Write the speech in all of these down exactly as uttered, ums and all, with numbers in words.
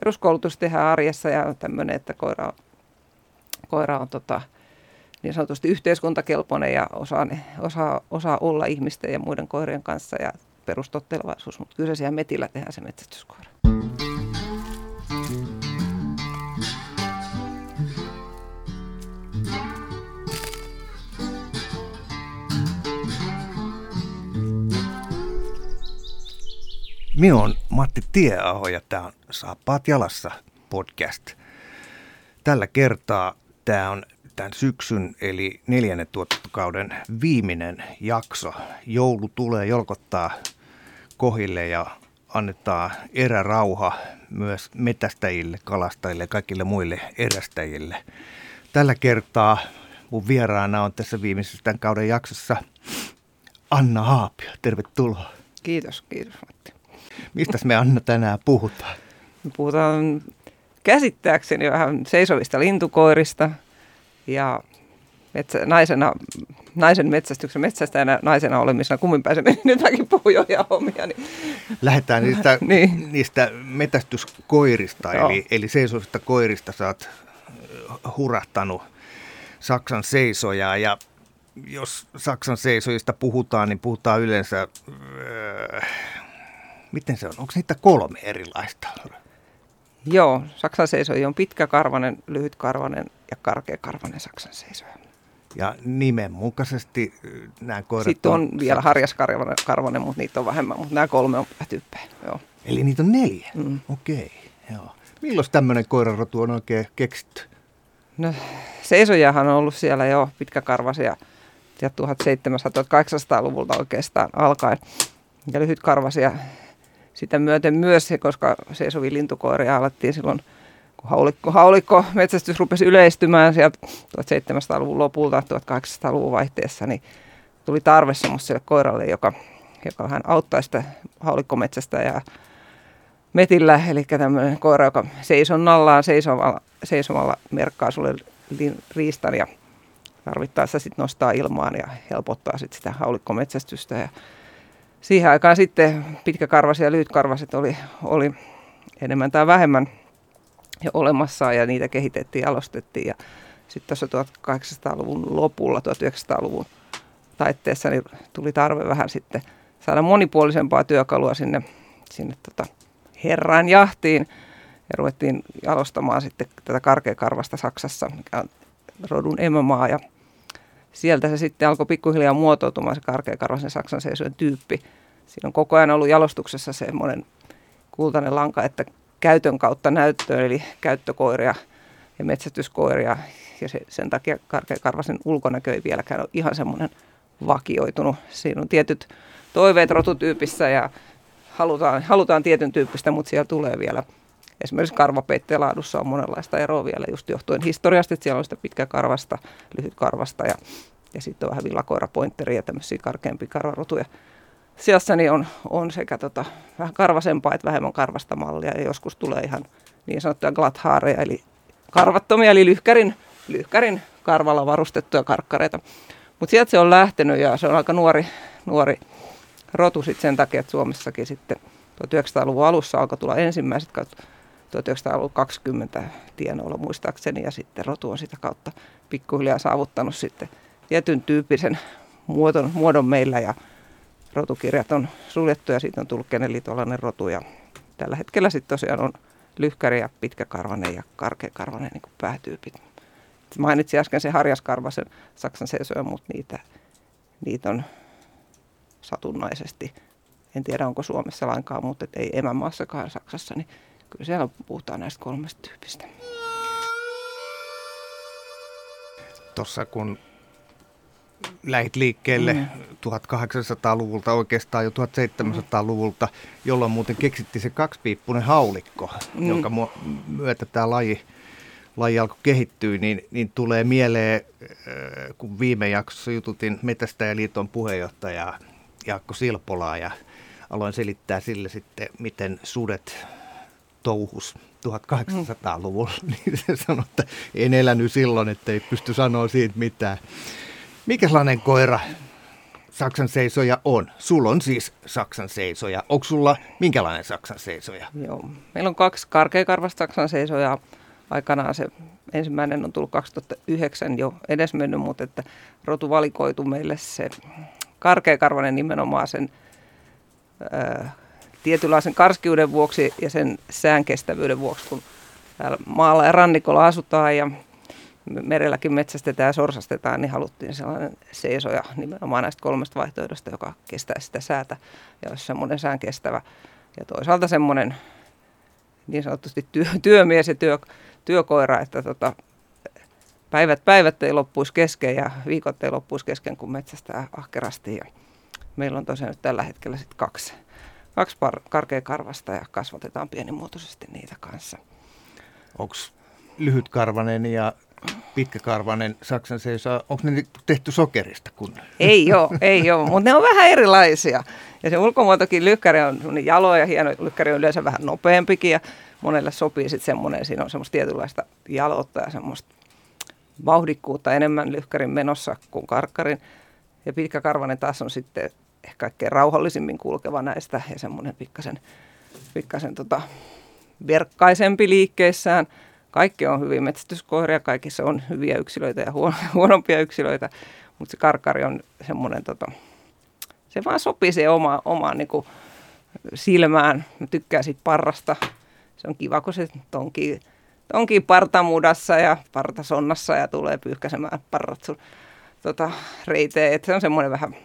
peruskoulutus tehdään arjessa ja tämmöinen, että koira, koira on tota, niin sanotusti yhteiskuntakelpoinen ja osaa, osaa, osaa olla ihmisten ja muiden koirien kanssa ja perustottelevaisuus, mutta kyllä se siellä metillä tehdään se metsästyskoira. Minä olen Matti Tieaho ja tämä on Saappaat jalassa podcast. Tällä kertaa tämä on tämän syksyn eli neljännen tuotantokauden viimeinen jakso. Joulu tulee jolkottaa kohille ja annetaan erärauha myös metästäjille, kalastajille ja kaikille muille erästäjille. Tällä kertaa mun vieraana on tässä viimeisessä tämän kauden jaksossa Anna Haapi. Tervetuloa. Kiitos, kiitos Matti. Mistäs me Anna tänään puhutaan? Me puhutaan käsittääkseni vähän seisovista lintukoirista ja metsä, naisena, naisen metsästyksen metsästäjänä naisena olemisena, kumminpäin meni nyt mäkin puhujoja ja hommia. Niin. Lähdetään niistä, niin. niistä metästyskoirista, eli, eli seisovista koirista sä oot hurahtanut Saksan seisojaa ja jos Saksan seisojista puhutaan, niin puhutaan yleensä... Öö, Miten se on? Onko niitä kolme erilaista? Joo, Saksan seisoja on pitkäkarvainen, lyhytkarvainen ja karkeakarvainen Saksan seisoja. Ja nimenmukaisesti nämä koirat... Sitten on, on vielä harjaskarvainen, mutta niitä on vähemmän, mutta nämä kolme on tyyppejä. Joo. Eli niitä on neljä? Mm. Okei, joo. Milloin tämmöinen koirarotu on oikein keksitty? No seisojahan on ollut siellä jo pitkäkarvaisia ja seitsemäntoistasataa-kahdeksansataa-luvulta oikeastaan alkaen ja lyhytkarvaisia... Sitä myöten myös, koska seisovia lintukoiria alettiin silloin, kun haulikko, haulikko metsästys rupesi yleistymään sieltä seitsemäntoistasataa-luvun lopulta kahdeksantoistasataa-luvun vaihteessa, niin tuli tarve semmoiselle koiralle, joka, joka vähän auttaa sitä haulikkometsästäjää metillä. Eli tämmöinen koira, joka seisonnallaan seisomalla, seisomalla merkkaa sulle riistan ja tarvittaessa sitten nostaa ilmaan ja helpottaa sit sitä haulikkometsästystä ja siihen aikaan sitten pitkäkarvaisia ja lyhytkarvaset oli, oli enemmän tai vähemmän jo olemassa ja niitä kehitettiin ja jalostettiin. Ja sitten tuossa kahdeksantoistasataa-luvun lopulla, yhdeksäntoistasataa-luvun taitteessa niin tuli tarve vähän sitten saada monipuolisempaa työkalua sinne, sinne tota herran jahtiin. Ja ruvettiin jalostamaan sitten tätä karkeakarvasta Saksassa, mikä on rodun emämaa ja sieltä se sitten alkoi pikkuhiljaa muotoutumaan se karkeakarvaisen Saksan seisojen tyyppi. Siinä on koko ajan ollut jalostuksessa semmoinen kultainen lanka, että käytön kautta näyttöön, eli käyttökoiria ja metsästyskoiria. Ja se, sen takia karkeakarvaisen ulkonäkö ei vieläkään ole ihan semmoinen vakioitunut. Siinä on tietyt toiveet rotutyypissä ja halutaan, halutaan tietyn tyyppistä, mutta siellä tulee vielä. Esimerkiksi karvapeitteen laadussa on monenlaista eroa vielä just johtuen historiasta, että siellä on sitä pitkäkarvasta, lyhytkarvasta ja, ja sitten on vähän villakoirapointeria ja tämmöisiä karkeampia karvarotuja. Siassa niin on, on sekä tota, vähän karvasempaa että vähemmän karvasta mallia ja joskus tulee ihan niin sanottuja glathaareja eli karvattomia eli lyhkärin, lyhkärin karvalla varustettuja karkkareita. Mutta sieltä se on lähtenyt ja se on aika nuori, nuori rotu sit sen takia, että Suomessakin sitten tuhatyhdeksänsataaluvun alussa alkoi tulla ensimmäiset tuhatyhdeksänsataakaksikymmentä tienoilla muistaakseni ja sitten rotu on sitä kautta pikkuhiljaa saavuttanut sitten tietyn tyyppisen muodon, muodon meillä ja rotukirjat on suljettu ja siitä on tullut kenenliitollainen rotu ja tällä hetkellä sitten tosiaan on lyhkäri ja pitkäkarvainen ja karkeakarvainen niin kuin päätyypit. Mainitsin äsken sen harjaskarvasen Saksan seisojan, mutta niitä, niitä on satunnaisesti. En tiedä onko Suomessa lainkaan, mutta ei emämaassakaan Saksassa, niin kyllä siellä puhutaan näistä kolmesta tyypistä. Tuossa kun lähit liikkeelle mm. kahdeksantoistasataa-luvulta, oikeastaan jo seitsemäntoistasataa-luvulta, jolloin muuten keksittiin se kaksipiippunen haulikko, mm. jonka myötä tämä laji, laji alkoi kehittyä, niin, niin tulee mieleen, kun viime jaksossa jututin Metsästäjäliiton puheenjohtajaa Jaakko Silpolaa ja aloin selittää sille sitten, miten sudet... touhus kahdeksantoistasataa-luvulla, niin se sanoi, että en elänyt silloin, että ei pysty sanoa siitä mitään. Mikä sellainen koira saksan seisoja on. Sulla on siis saksan seisoja. Onko sulla minkälainen saksan seisoja? Joo. Meillä on kaksi karkeakarvasta saksan seisojaa. Aikanaan se ensimmäinen on tullut kaksituhattayhdeksän jo edesmennyt, mutta että rotu valikoitu meille se karkeakarvainen nimenomaan sen ää, tietynlaisen karskiuden vuoksi ja sen säänkestävyyden vuoksi, kun täällä maalla ja rannikolla asutaan ja merelläkin metsästetään ja sorsastetaan, niin haluttiin sellainen seisoja nimenomaan näistä kolmesta vaihtoehdosta, joka kestää sitä säätä ja olisi semmoinen säänkestävä ja toisaalta semmoinen niin sanotusti työ, työmies ja työ, työkoira, että tota, päivät päivät ei loppuisi kesken ja viikot ei loppuisi kesken, kun metsästää ahkerasti. Ja meillä on tosiaan nyt tällä hetkellä sit kaksi, kaksi par, karkeakarvasta ja kasvatetaan pienimuotoisesti niitä kanssa. Onko lyhytkarvainen ja pitkäkarvainen saksan seisoja, onko ne tehty sokerista kunnolla? Ei joo, ei joo, mutta ne on vähän erilaisia. Ja se ulkomuotokin lyhkäri on sellainen jalo ja hieno lyhkäri on yleensä vähän nopeampikin ja monelle sopii sitten semmoinen, siinä on semmoista tietynlaista jaloutta ja semmoista vauhdikkuutta enemmän lyhkärin menossa kuin karkkarin. Ja pitkäkarvainen taas on sitten ehkä kaikkein rauhallisimmin kulkeva näistä ja semmoinen pikkasen, pikkasen tota, verkkaisempi liikkeissään. Kaikki on hyviä metsästyskoiria, kaikissa on hyviä yksilöitä ja huono, huonompia yksilöitä, mutta se karkari on semmoinen, tota, se vaan sopii se omaan oma, niin kuin silmään. Mä tykkään siitä parrasta, se on kiva, kun se tonkii, tonkii partamudassa ja partasonnassa ja tulee pyyhkäsemään parrat sun tota, reiteen. Et se on semmoinen vähän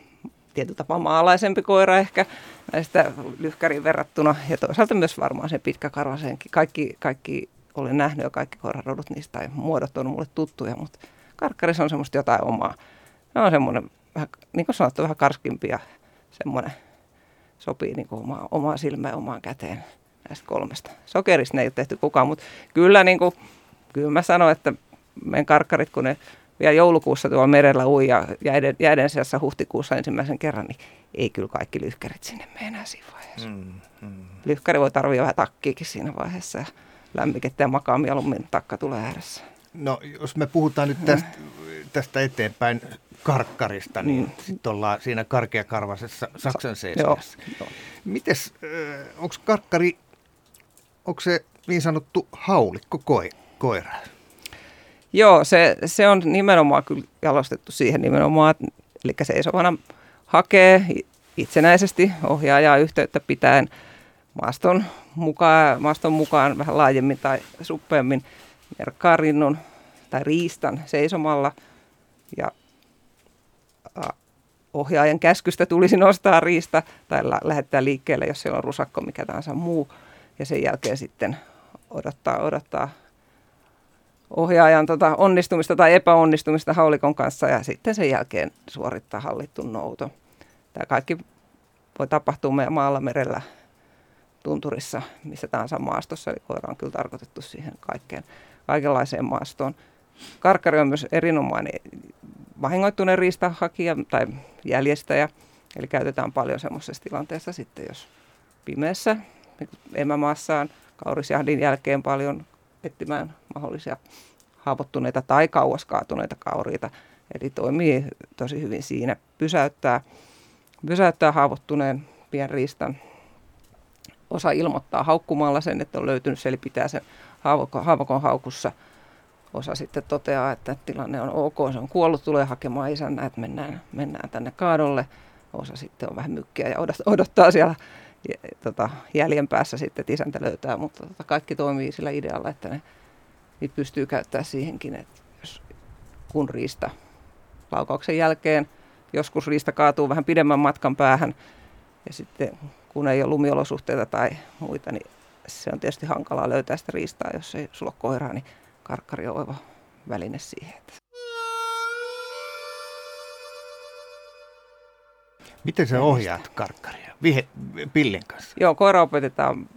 tietyllä tapaa maalaisempi koira ehkä näistä lyhkäriin verrattuna ja toisaalta myös varmaan sen pitkäkarvaseenkin. Kaikki, kaikki olen nähnyt jo kaikki koirarodut niistä tai muodot on mulle tuttuja, mutta karkkarissa on semmoista jotain omaa. Se on semmoinen, vähän, niin kuin sanottu, vähän karskimpi ja semmoinen sopii niin kuin omaa, omaa silmään ja omaan käteen näistä kolmesta. Sokerista ne ei ole tehty kukaan, mutta kyllä, niin kuin, kyllä mä sanon, että meidän karkkarit, kun ne vielä joulukuussa tuolla merellä ui ja jäiden, jäiden seassa huhtikuussa ensimmäisen kerran, niin ei kyllä kaikki lyhkärit sinne mene enää siinä vaiheessa. Mm, mm. Lyhkäri voi tarvita vähän takkiakin siinä vaiheessa. Lämmikettä ja makaa mieluummin, takka tulee ääressä. No jos me puhutaan nyt tästä, tästä eteenpäin karkkarista, niin mm. sitten ollaan siinä karkeakarvaisessa saksan seisojassa. Mites, onko karkkari, onko se niin sanottu haulikko koira? Joo, se, se on nimenomaan kyllä jalostettu siihen nimenomaan, eli seisovana hakee itsenäisesti ohjaajaa yhteyttä pitäen. Maaston mukaan, maaston mukaan vähän laajemmin tai suppeammin merkkaa rinnun tai riistan seisomalla ja ohjaajan käskystä tulisi nostaa riista tai lähettää liikkeelle, jos siellä on rusakko, mikä tahansa muu. Ja sen jälkeen sitten odottaa, odottaa ohjaajan tota onnistumista tai epäonnistumista haulikon kanssa ja sitten sen jälkeen suorittaa hallittu nouto. Tämä kaikki voi tapahtua meidän maalla, merellä, tunturissa, missä tahansa maastossa, eli koira on kyllä tarkoitettu siihen kaikkeen, kaikenlaiseen maastoon. Karkkari on myös erinomainen vahingoittuneen riistahakija tai jäljestäjä, eli käytetään paljon semmoisessa tilanteessa sitten, jos pimeässä, emämaassaan, kaurisjahdin jälkeen paljon etsimään mahdollisia haavoittuneita tai kauas kaatuneita kauriita, eli toimii tosi hyvin siinä, pysäyttää, pysäyttää haavoittuneen pienriistan. Osa ilmoittaa haukkumalla sen, että on löytynyt, eli pitää sen haavakon, haavakon haukussa. Osa sitten toteaa, että tilanne on ok, se on kuollut, tulee hakemaan isännä, että mennään, mennään tänne kaadolle. Osa sitten on vähän mykkiä ja odottaa siellä tota, jäljen päässä sitten, että isäntä löytää. Mutta tota, kaikki toimii sillä idealla, että ne, niitä pystyy käyttämään siihenkin, että jos, kun riista laukauksen jälkeen, joskus riista kaatuu vähän pidemmän matkan päähän ja sitten kun ei ole lumiolosuhteita tai muita, niin se on tietysti hankalaa löytää sitä riistaa. Jos ei sulla ole koiraa, niin karkkari on oiva väline siihen. Miten sä ohjaat karkkaria? Vihe, pillin kanssa? Joo, koira opetetaan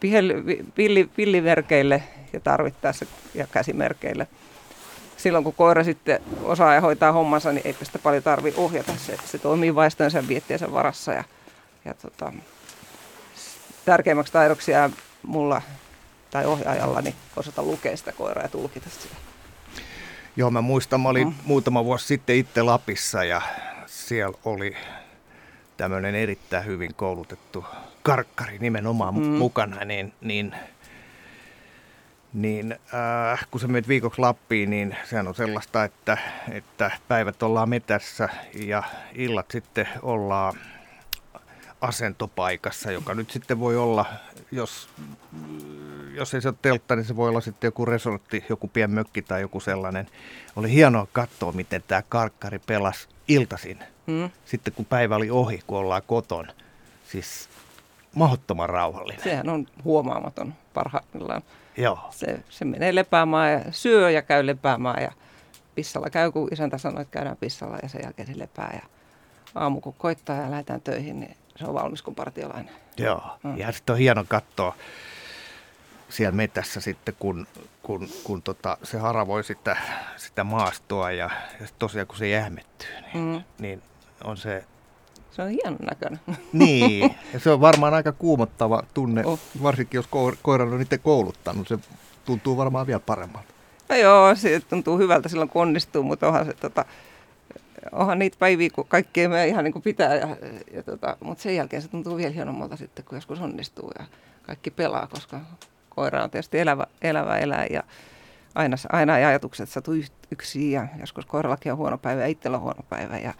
pilli, pillimerkeille ja tarvittaessa ja käsimerkeille. Silloin kun koira sitten osaa ja hoitaa hommansa, niin eipä sitä paljon tarvitse ohjata. Se, se toimii vaistojensa ja viettiensä varassa. Ja Ja tota, tärkeimmäksi taidoksi jää mulla tai ohjaajalla niin osata lukea sitä koiraa ja tulkita sitä. Joo, mä muistan, mä olin mm. muutama vuosi sitten itse Lapissa ja siellä oli tämmöinen erittäin hyvin koulutettu karkkari nimenomaan mm. mukana, niin, niin, niin äh, kun sä menet viikoksi Lappiin, niin sehän on sellaista, että, että päivät ollaan metässä ja illat sitten ollaan asentopaikassa, joka nyt sitten voi olla, jos, jos ei se ole teltta, niin se voi olla sitten joku resortti, joku pien mökki tai joku sellainen. Oli hienoa katsoa, miten tämä karkkari pelasi iltaisin. Hmm. Sitten kun päivä oli ohi, kun ollaan koton. Siis mahdottoman rauhallinen. Sehän on huomaamaton parhaimmillaan. Joo. Se, se menee lepäämään ja syö ja käy lepäämään ja pissalla käy, kun isäntä sanoi, että käydään pissalla ja sen jälkeen se lepää. Ja aamu kun koittaa ja lähdetään töihin, niin se on valmis kuin partiolainen. Joo, mm. ja sitten on hieno katsoa siellä metässä sitten, kun, kun, kun tota, se haravoi sitä, sitä maastoa ja, ja tosiaan kun se jähmettyy, niin, mm. niin on se... Se on hienon näköinen. Niin, ja se on varmaan aika kuumottava tunne, oh. varsinkin jos ko- koiran on itse kouluttanut, se tuntuu varmaan vielä paremmalta. No joo, se tuntuu hyvältä silloin kun onnistuu, mutta onhan se... Tota, Onhan niitä päiviä, kun kaikkea me ihan niin kuin pitää, ja, ja tota, mutta sen jälkeen se tuntuu vielä hienommalta sitten, kun joskus onnistuu ja kaikki pelaa, koska koira on tietysti elävä, elävä elää ja aina, aina ajatukset satu yksin ja joskus koirallakin on huono päivä ja itsellä on huono päivä ja,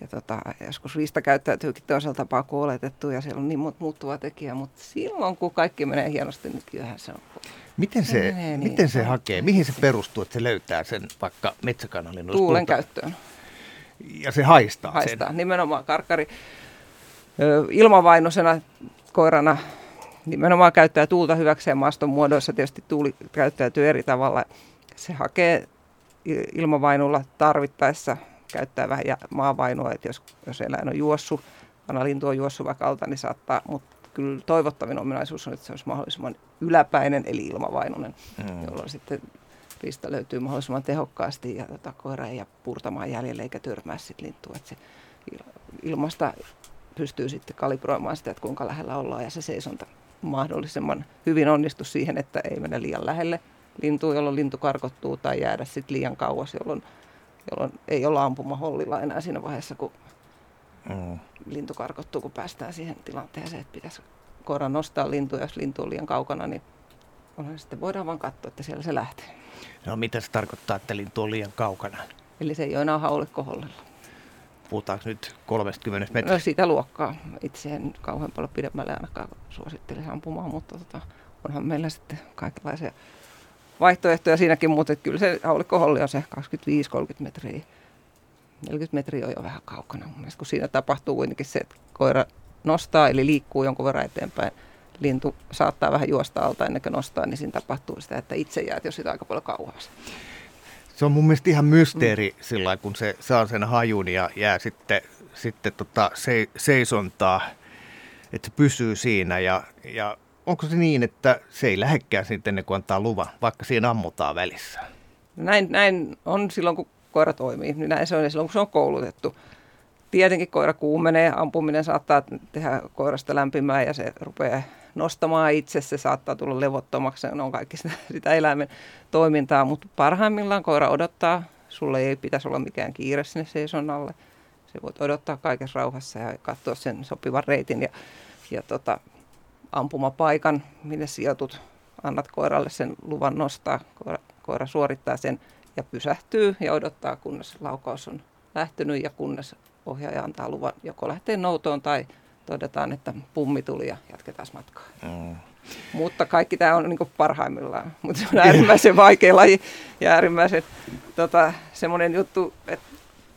ja tota, joskus riista käyttäytyykin toisella tapaa kuin oletettu ja siellä on niin muuttuva tekijä, mutta silloin kun kaikki menee hienosti, niin kyllähän se on. Miten se, se, menee, miten niin. se hakee? Mihin se perustuu, että se löytää sen vaikka metsäkanalin? Tuulen käyttöön. Ja se haistaa, haistaa sen. Nimenomaan karkkari ilmavainosena koirana nimenomaan käyttää tuulta hyväkseen maaston muodoissa. Tietysti tuuli käyttäytyy eri tavalla. Se hakee ilmavainulla tarvittaessa, käyttää vähän maavainua. Et jos, jos eläin on juossut, kanalintu on juossut vaikka alta, niin saattaa. Mutta kyllä toivottavin ominaisuus on, että se olisi mahdollisimman yläpäinen eli ilmavainunen, mm. jolloin sitten... Riista löytyy mahdollisimman tehokkaasti ja tota, koira ei jää purtamaan jäljelle eikä törmää sitten lintua. Se ilmasta pystyy sitten kalibroimaan sitä, että kuinka lähellä ollaan ja se seisonta mahdollisimman hyvin onnistu siihen, että ei mennä liian lähelle lintua, jolloin lintu karkottuu tai jäädä sitten liian kauas, jolloin, jolloin ei olla ampumahollilla enää siinä vaiheessa, kun mm. lintu karkottuu, kun päästään siihen tilanteeseen, että pitäisi koira nostaa lintua, jos lintu on liian kaukana, niin sitten voidaan vaan katsoa, että siellä se lähtee. No mitä se tarkoittaa, että lintu on liian kaukana? Eli se ei ole enää haulikkohollilla. Puhutaanko nyt kolmekymmentä metriä? No sitä luokkaa. Itse en kauhean paljon pidemmälle ainakaan suosittelisi ampumaan, mutta tota, onhan meillä sitten kaikenlaisia vaihtoehtoja siinäkin, mutta kyllä se haulikkoholli on se kaksikymmentäviisi kolmekymmentä metriä. neljäkymmentä metriä on jo vähän kaukana mun mielestä, kun siinä tapahtuu kuitenkin se, että koira nostaa eli liikkuu jonkun verran eteenpäin. Lintu saattaa vähän juosta alta ennen kuin nostaa, niin siinä tapahtuu sitä, että itse jäät jo sitä aika paljon kauas. Se on mun mielestä ihan mysteeri mm. sillä kun se saa sen hajun ja jää sitten, sitten tota se, seisontaa, että se pysyy siinä. Ja, ja onko se niin, että se ei lähdekään sitten ennen kuin antaa luvan, vaikka siinä ammutaan välissä? Näin, näin on silloin, kun koira toimii. Näin se on silloin, kun se on koulutettu. Tietenkin koira kuumenee, ampuminen saattaa tehdä koirasta lämpimää ja se rupeaa nostamaan itse, se saattaa tulla levottomaksi, ne on kaikki sitä, sitä eläimen toimintaa, mutta parhaimmillaan koira odottaa, sulle ei pitäisi olla mikään kiire sinne seisonnalle, se voit odottaa kaikessa rauhassa ja katsoa sen sopivan reitin ja, ja tota, ampumapaikan, minne sijoitut, annat koiralle sen luvan nostaa, koira, koira suorittaa sen ja pysähtyy ja odottaa, kunnes laukaus on lähtenyt ja kunnes ohjaaja antaa luvan joko lähtee noutoon tai todetaan, että pummi tuli ja jatketaan matkaa. Mm. Mutta kaikki tämä on niinku parhaimmillaan. Mutta se on äärimmäisen vaikea laji ja äärimmäisen tota, semmoinen juttu, että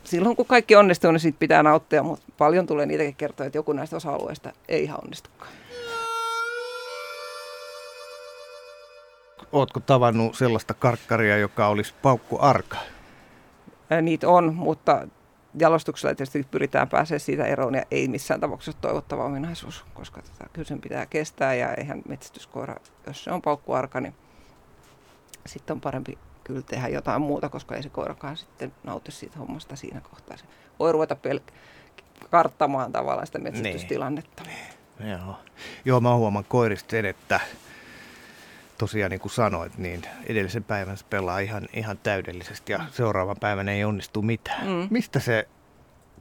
silloin kun kaikki onnistuu, niin siitä pitää nauttia. Mutta paljon tulee niitäkin kertoa, että joku näistä osa-alueista ei ihan onnistukaan. Ootko tavannut sellaista karkkaria, joka olisi paukkuarka? Niitä on, mutta... Jalostuksella tietysti pyritään pääsemään siitä eroon ja ei missään tapauksessa toivottava ominaisuus, koska tätä kyllä sen pitää kestää ja eihän metsästyskoira, jos se on paukkuarka, niin sitten on parempi kyllä tehdä jotain muuta, koska ei se koirakaan sitten nauti siitä hommasta siinä kohtaa. Se voi ruveta pelk- karttamaan tavallaan sitä metsästystilannetta. Niin. Joo. Joo, mä huomaan koirista sen, että tosiaan niin kuin sanoit, niin edellisen päivän se pelaa ihan, ihan täydellisesti ja seuraavan päivän ei onnistu mitään. Mm. Mistä se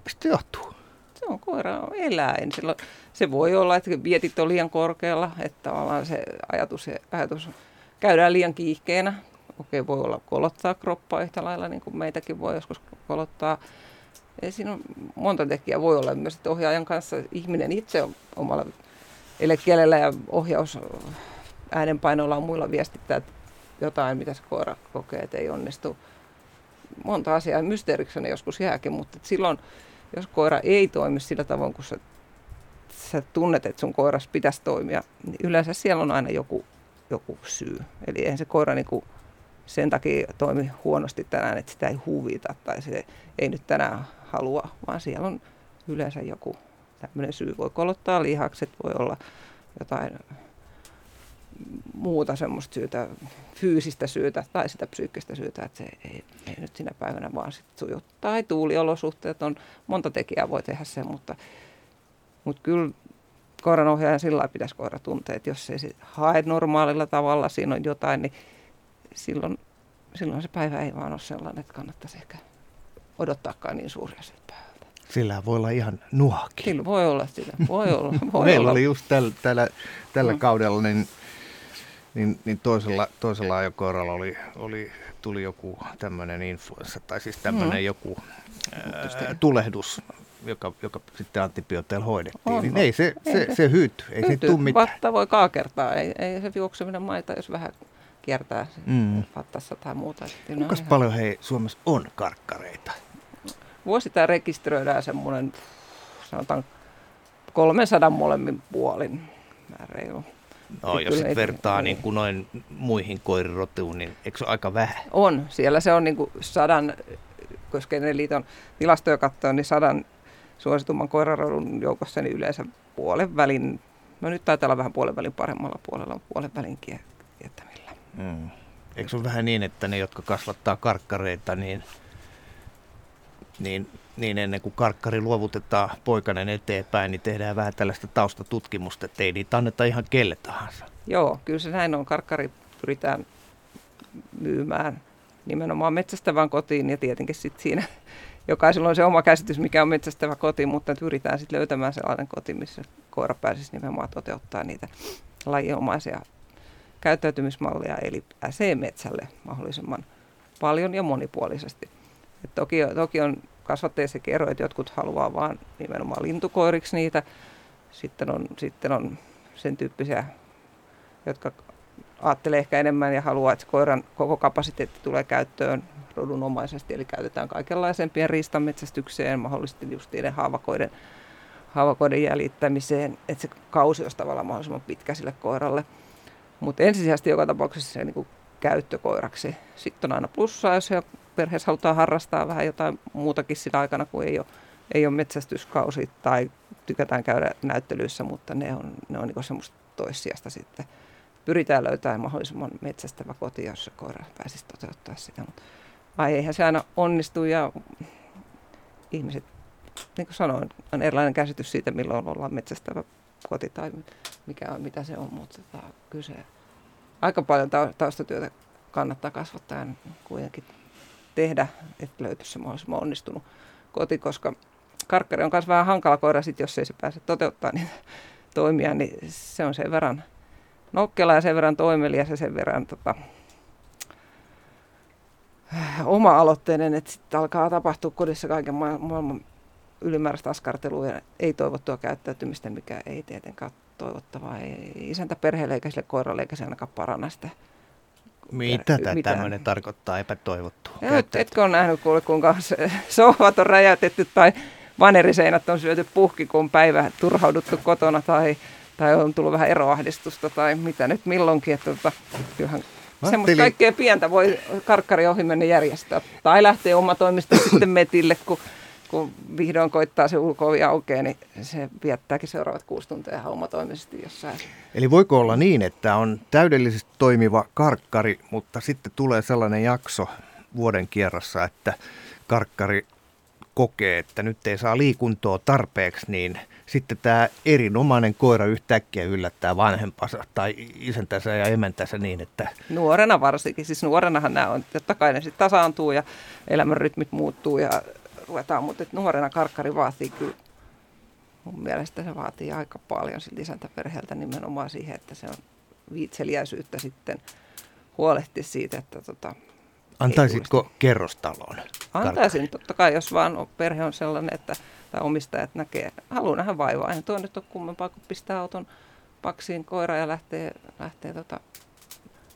mistä johtuu? Se on koira on eläin. Silloin, se voi olla, että vietit on liian korkealla, että tavallaan se ajatus, ajatus käydään liian kiihkeänä. Okei, voi olla kolottaa kroppaa yhtä lailla, niin kuin meitäkin voi joskus kolottaa. Ja siinä on monta tekijää. Voi olla myös, että ohjaajan kanssa ihminen itse on omalla elekielellä ja ohjaus äänenpainoilla on muilla viestittää jotain, mitä se koira kokee, että ei onnistu. Monta asiaa mysteeriksi ne joskus jääkin, mutta silloin, jos koira ei toimi sillä tavoin, kun sä, sä tunnet, että sun koiras pitäisi toimia, niin yleensä siellä on aina joku, joku syy. Eli eihän se koira niin kuin sen takia toimi huonosti tänään, että sitä ei huvita tai se ei nyt tänään halua, vaan siellä on yleensä joku tämmöinen syy. Voi kolottaa lihakset, voi olla jotain muuta semmoista syytä, fyysistä syytä tai sitä psyykkistä syytä, että se ei, ei nyt sinä päivänä vaan sitten suju. Tai tuuliolosuhteet on, monta tekijää voi tehdä sen, mutta, mutta kyllä koiranohjaajan sillä lailla pitäisi koira tuntea, että jos ei se hae normaalilla tavalla, siinä on jotain, niin silloin, silloin se päivä ei vaan ole sellainen, että kannattaisi ehkä odottaakaan niin suuria siltä päivältä. Sillä voi olla ihan nuhakin. Sillä voi olla, sillä voi olla. Voi Meillä olla. Oli just tällä, tällä, tällä mm. kaudella, niin, niin, niin toisella, toisella ajokoiralla oli, oli, tuli joku tämmöinen influenssa, tai siis tämmöinen mm. joku ää, tulehdus, joka, joka sitten antibiooteilla hoidettiin. Niin ei se, se, se hyyty, ei se tule mitään. Vatta voi kaakertaa, ei, ei se juokseminen maita, jos vähän kiertää mm. vattassa tai muuta. Kuinka ihan paljon hei Suomessa on karkkareita? Vuosittain rekisteröidään semmoinen, sanotaan kolmesataa molemmin puolin. Reilu. No, jos et vertaa niin kuin noin muihin koirirotuun, niin eikö se ole aika vähän? On. Siellä se on niin kuin sadan, koska ne liiton tilastoja katsoo, niin sadan suositumman koirarodun joukossa niin yleensä puolen välin. No nyt taitaa olla vähän puolen välin paremmalla puolella, puolen välin kiertäminen. Mm. Eikö se ole vähän niin, että ne, jotka kasvattaa karkkareita, niin, niin, niin ennen kuin karkkari luovutetaan poikanen eteenpäin, niin tehdään vähän tällaista taustatutkimusta, ettei niitä anneta ihan kelle tahansa. Joo, kyllä se näin on. Karkkari pyritään myymään nimenomaan metsästävään kotiin ja tietenkin sitten siinä jokaisella on se oma käsitys, mikä on metsästävä koti, mutta pyritään sitten löytämään sellainen koti, missä koira pääsisi nimenomaan toteuttaa niitä lajiomaisia käyttäytymismallia, eli pääsee metsälle mahdollisimman paljon ja monipuolisesti. Et toki, toki on kasvattajissa kerro, että jotkut haluaa vaan nimenomaan lintukoiriksi niitä. Sitten on, sitten on sen tyyppisiä, jotka ajattelee ehkä enemmän ja haluaa, että koiran koko kapasiteetti tulee käyttöön rodunomaisesti, eli käytetään kaikenlaisempien riistanmetsästykseen, mahdollisesti just niiden haavakoiden, haavakoiden jäljittämiseen, että se kausi olisi tavallaan mahdollisimman pitkä sille koiralle. Mutta ensisijaisesti joka tapauksessa se niin kuin käyttökoiraksi. Sitten on aina plussaa, jos perheessä halutaan harrastaa vähän jotain muutakin siinä aikana, kun ei ole, ei ole metsästyskausi tai tykätään käydä näyttelyissä, mutta ne on, ne on niin kuin semmoista toissijasta sitten. Pyritään löytämään mahdollisimman metsästävä koti, jos se koira pääsisi toteuttaa sitä. Mut eihän se aina onnistu ja ihmiset, niin kuin sanoin, on erilainen käsitys siitä, milloin ollaan metsästävä koti tai mikä on, mitä se on, mutta kyse. Aika paljon taustatyötä kannattaa kasvattajan kuitenkin tehdä, että löytyisi se mahdollisimman onnistunut koti, koska karkkari on myös vähän hankala koira, sit, jos ei se pääse toteuttamaan niitä toimia, niin se on sen verran nokkela ja sen verran toimelias ja sen verran tota, oma-aloitteinen, että sitten alkaa tapahtua kodissa kaiken maailman ylimääräistä askartelua ja ei toivottua käyttäytymistä, mikä ei tietenkään toivottavaa. Ei isäntä perheelle eikä sille koiralle eikä se ainakaan parana sitä. Mitä per- tämmöinen tarkoittaa epätoivottua? Et, etkö ole nähnyt, kuinka sohvat on räjäytetty tai vaneriseinät on syöty puhki, kun on päivä turhauduttu kotona tai, tai on tullut vähän eroahdistusta tai mitä nyt milloinkin. Että, kyllähän semmoista kaikkea pientä voi karkkari ohi mennä järjestää. Tai lähtee oma toimista sitten metille, kun kun vihdoin koittaa se ulko-ovi aukeaa, niin se viettääkin seuraavat kuusi tuntia haumatoimisesti jossain. Eli voiko olla niin, että on täydellisesti toimiva karkkari, mutta sitten tulee sellainen jakso vuoden kierrossa, että karkkari kokee, että nyt ei saa liikuntoa tarpeeksi, niin sitten tämä erinomainen koira yhtäkkiä yllättää vanhempansa tai isäntänsä ja emäntänsä niin, että nuorena varsinkin. Siis nuorenahan nämä on, totta kai ne sitten tasaantuu ja elämän rytmit muuttuu ja ruvetaan, mutta nuorena karkkari vaatii kyllä. Mun mielestä se vaatii aika paljon silti isäntäperheeltä nimenomaan siihen, että se on viitseliäisyyttä sitten huolehtia siitä, että tota, antaisitko kerrostaloon? Antaisin totta kai, jos vaan perhe on sellainen, että tai omistajat näkee, haluaa nähdä vaivaa. Eihän tuo nyt ole kummempaa, kun pistää auton paksiin koira ja lähtee, lähtee tota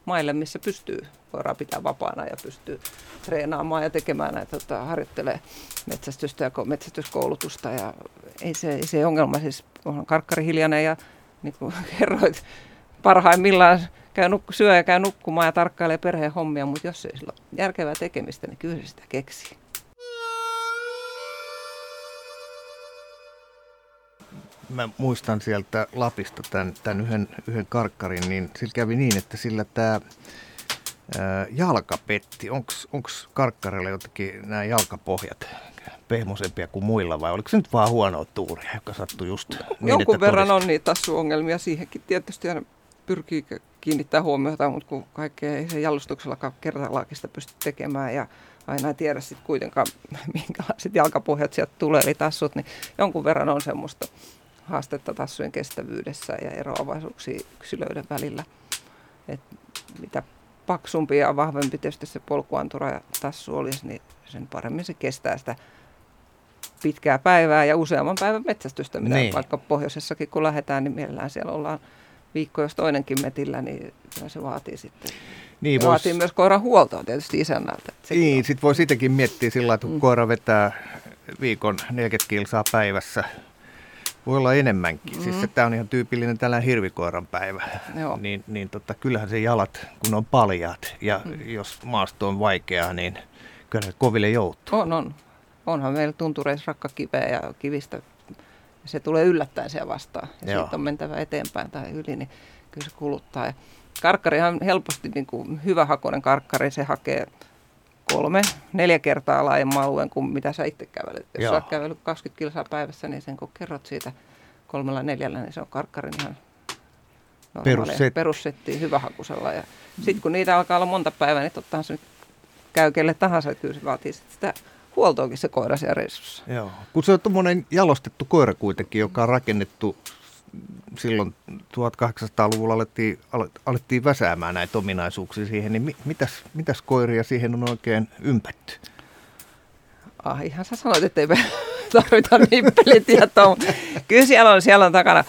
maille, missä pystyy. Koiraa pitää vapaana ja pystyy treenaamaan ja tekemään näitä, tota, harjoittelee metsästystä ja metsästyskoulutusta. Ja ei, se, ei se ongelma, siis onhan karkkari hiljainen ja niin kuin kerroit, parhaimmillaan käy nukku, syö ja käy nukkumaan ja tarkkailee perheen hommia, mutta jos ei sillä ole järkevää tekemistä, niin kyllä sitä keksii. Mä muistan sieltä Lapista tämän, tämän yhden, yhden karkkarin, niin sillä kävi niin, että sillä tämä ää, jalkapetti, onko karkkarilla jotenkin nämä jalkapohjat pehmoisempia kuin muilla vai oliko se nyt vaan huonoa tuuria, joka sattui just niin, että jonkun verran on niitä tassuongelmia siihenkin tietysti aina pyrkii kiinnittää huomiota, mutta kun kaikkea ei sen jallustuksellakaan kertalaakista pysty tekemään ja aina ei tiedä sitten kuitenkaan minkälaiset jalkapohjat sieltä tulee, eli tassut, niin jonkun verran on semmoista haastetta tassujen kestävyydessä ja eroavaisuuksia yksilöiden välillä. Et mitä paksumpi ja vahvempi tietysti se polkuantura ja tassu olisi, niin sen paremmin se kestää sitä pitkää päivää ja useamman päivän metsästystä, mitä niin. Vaikka pohjoisessakin kun lähdetään, niin mielellään siellä ollaan viikko, jos toinenkin metillä, niin se vaatii sitten. Niin, vois... vaatii myös koiran huoltoa tietysti isännältä. Niin, sitten voi sitäkin miettiä sillä lailla, kun mm. koira vetää viikon neljäkymmentä kilsaa päivässä. Voi olla enemmänkin. Mm-hmm. Siis tämä on ihan tyypillinen tällainen hirvikoiran päivä. Niin, niin tota, kyllähän se jalat, kun on paljaat ja mm. jos maasto on vaikeaa, niin kyllä se koville joutuu. On, on. Onhan meillä tuntureissa rakkakiveä ja kivistä. Se tulee yllättäen se vastaan ja joo. Siitä on mentävä eteenpäin tai yli, niin kyllä se kuluttaa. Ja karkkarihan helposti niin kuin hyvä hakoinen karkkari, se hakee kolme, neljä kertaa laajemman alueen kuin mitä sä itse kävelet. Jos joo. Sä oot kävellyt kaksikymmentä kilsaa päivässä, niin sen kun kerrot siitä kolmella neljällä, niin se on karkkarin ihan normaali. Perussetti hyvä hakusella. Ja sitten kun niitä alkaa olla monta päivää, niin tottahan se käy kelle tahansa, että kyllä se vaatii sitä huoltoonkin se koira siellä reissussa. Joo. Kun se on tuommoinen jalostettu koira kuitenkin, joka on rakennettu silloin tuhatkahdeksansataaluvulla alettiin, alettiin väsäämään näitä ominaisuuksia siihen, niin mitäs, mitäs koiria siihen on oikein ympätty? Ah, ihan sä sanoit, ettei me tarvita nippelitietoa. Kyllä siellä on, siellä on takana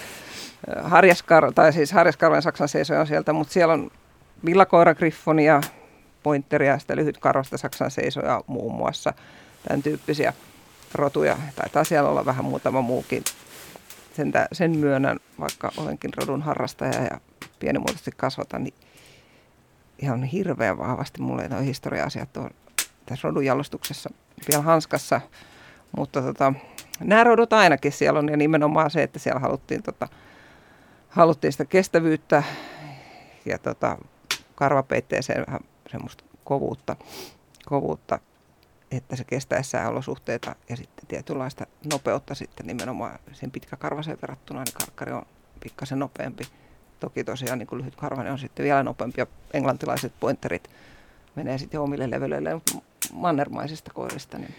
harjaskar, tai siis harjaskarven saksan seisoja on sieltä, mutta siellä on villakoiragriffonia, pointeria, sitä lyhytkarvasta saksan seisoja muun muassa, tämän tyyppisiä rotuja. Taitaa siellä olla vähän muutama muukin. Sen, sen myönnän, vaikka olenkin rodun harrastaja ja pienimuotoisesti kasvatan, niin ihan hirveän vahvasti mulle ei ole historia-asiat on tässä rodun jalostuksessa vielä hanskassa. Mutta tota, nämä rodut ainakin siellä on ja nimenomaan se, että siellä haluttiin, tota, haluttiin sitä kestävyyttä ja tota, karvapeitteeseen vähän semmoista kovuutta, kovuutta, että se kestäisi sääolosuhteita ja sitten tietynlaista nopeutta sitten nimenomaan sen pitkäkarvaseen verrattuna, niin karkkari on pikkasen nopeampi. Toki tosiaan niin kuin lyhytkarvainen on sitten vielä nopeampi ja englantilaiset pointerit menee sitten omille levyleille mannermaisista koirista. Niin,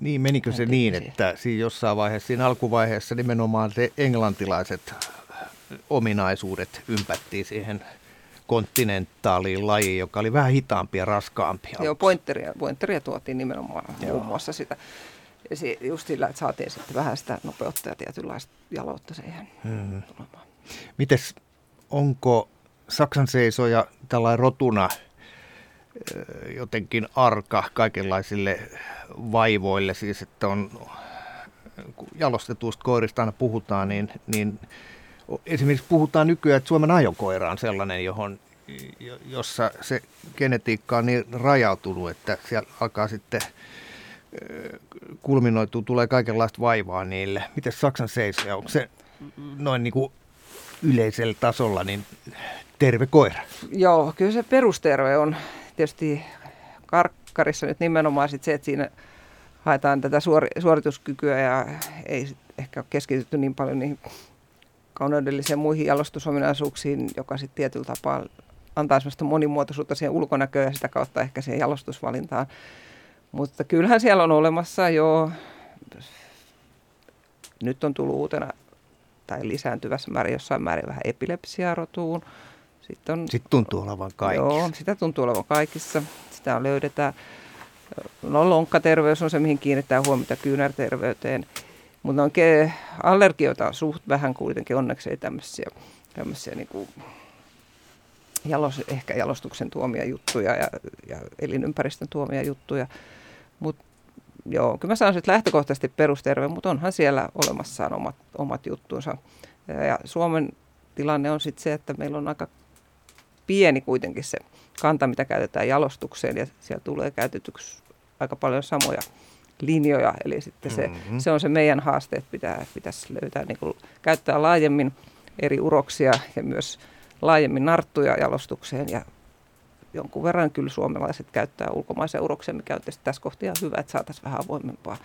niin menikö se niin, että siinä jossain vaiheessa, siinä alkuvaiheessa nimenomaan se englantilaiset ominaisuudet ympättiin siihen kontinentaaliin laji, joka oli vähän hitaampi ja raskaampi. Joo, pointeria, pointeria tuotiin nimenomaan joo. Muun muassa sitä. Se, just sillä, että saatiin sitten vähän sitä nopeutta ja tietynlaista jaloutta siihen hmm. tulemaan. Mites, onko saksan seisoja tällainen rotuna jotenkin arka kaikenlaisille vaivoille? Siis, että on, kun jalostetuista koirista aina puhutaan, niin... niin esimerkiksi puhutaan nykyään, että Suomen ajokoira on sellainen, johon, jossa se genetiikka on niin rajautunut, että siellä alkaa sitten kulminoitua, tulee kaikenlaista vaivaa niille. Miten saksan seisoja, onko se noin niin kuin yleisellä tasolla niin terve koira? Joo, kyllä se perusterve on tietysti karkkarissa nyt nimenomaan sit se, että siinä haetaan tätä suori- suorituskykyä ja ei sit ehkä ole keskitytty niin paljon niihin kauneudellisiin muihin jalostusominaisuuksiin, joka sitten tietyllä tapaa antaa semmoista monimuotoisuutta siihen ulkonäköön ja sitä kautta ehkä siihen jalostusvalintaan. Mutta kyllähän siellä on olemassa jo, nyt on tullut uutena tai lisääntyvässä määrin jossain määrin vähän epilepsiarotuun. Sitten, on, Sitten tuntuu olevan kaikissa. Joo, sitä tuntuu olevan kaikissa. Sitä on löydetään. No, lonkkaterveys on se, mihin kiinnittää huomiota, kyynärterveyteen. Mutta allergioita on suht vähän kuitenkin, onneksi ei tämmöisiä, tämmöisiä niin kuin jalos, ehkä jalostuksen tuomia juttuja ja, ja elinympäristön tuomia juttuja. Mutta joo, kyllä mä sanon sitten lähtökohtaisesti perusterve, mutta onhan siellä olemassaan omat, omat juttunsa. Ja Suomen tilanne on sitten se, että meillä on aika pieni kuitenkin se kanta, mitä käytetään jalostukseen, ja siellä tulee käytetyksi aika paljon samoja linjoja, eli sitten se, mm-hmm. se on se meidän haaste, että pitää, pitäisi löytää, niin kuin, käyttää laajemmin eri uroksia ja myös laajemmin narttuja jalostukseen, ja jonkun verran kyllä suomalaiset käyttää ulkomaisia uroksia, mikä on tässä kohtaa ihan hyvä, että saataisiin vähän avoimempaa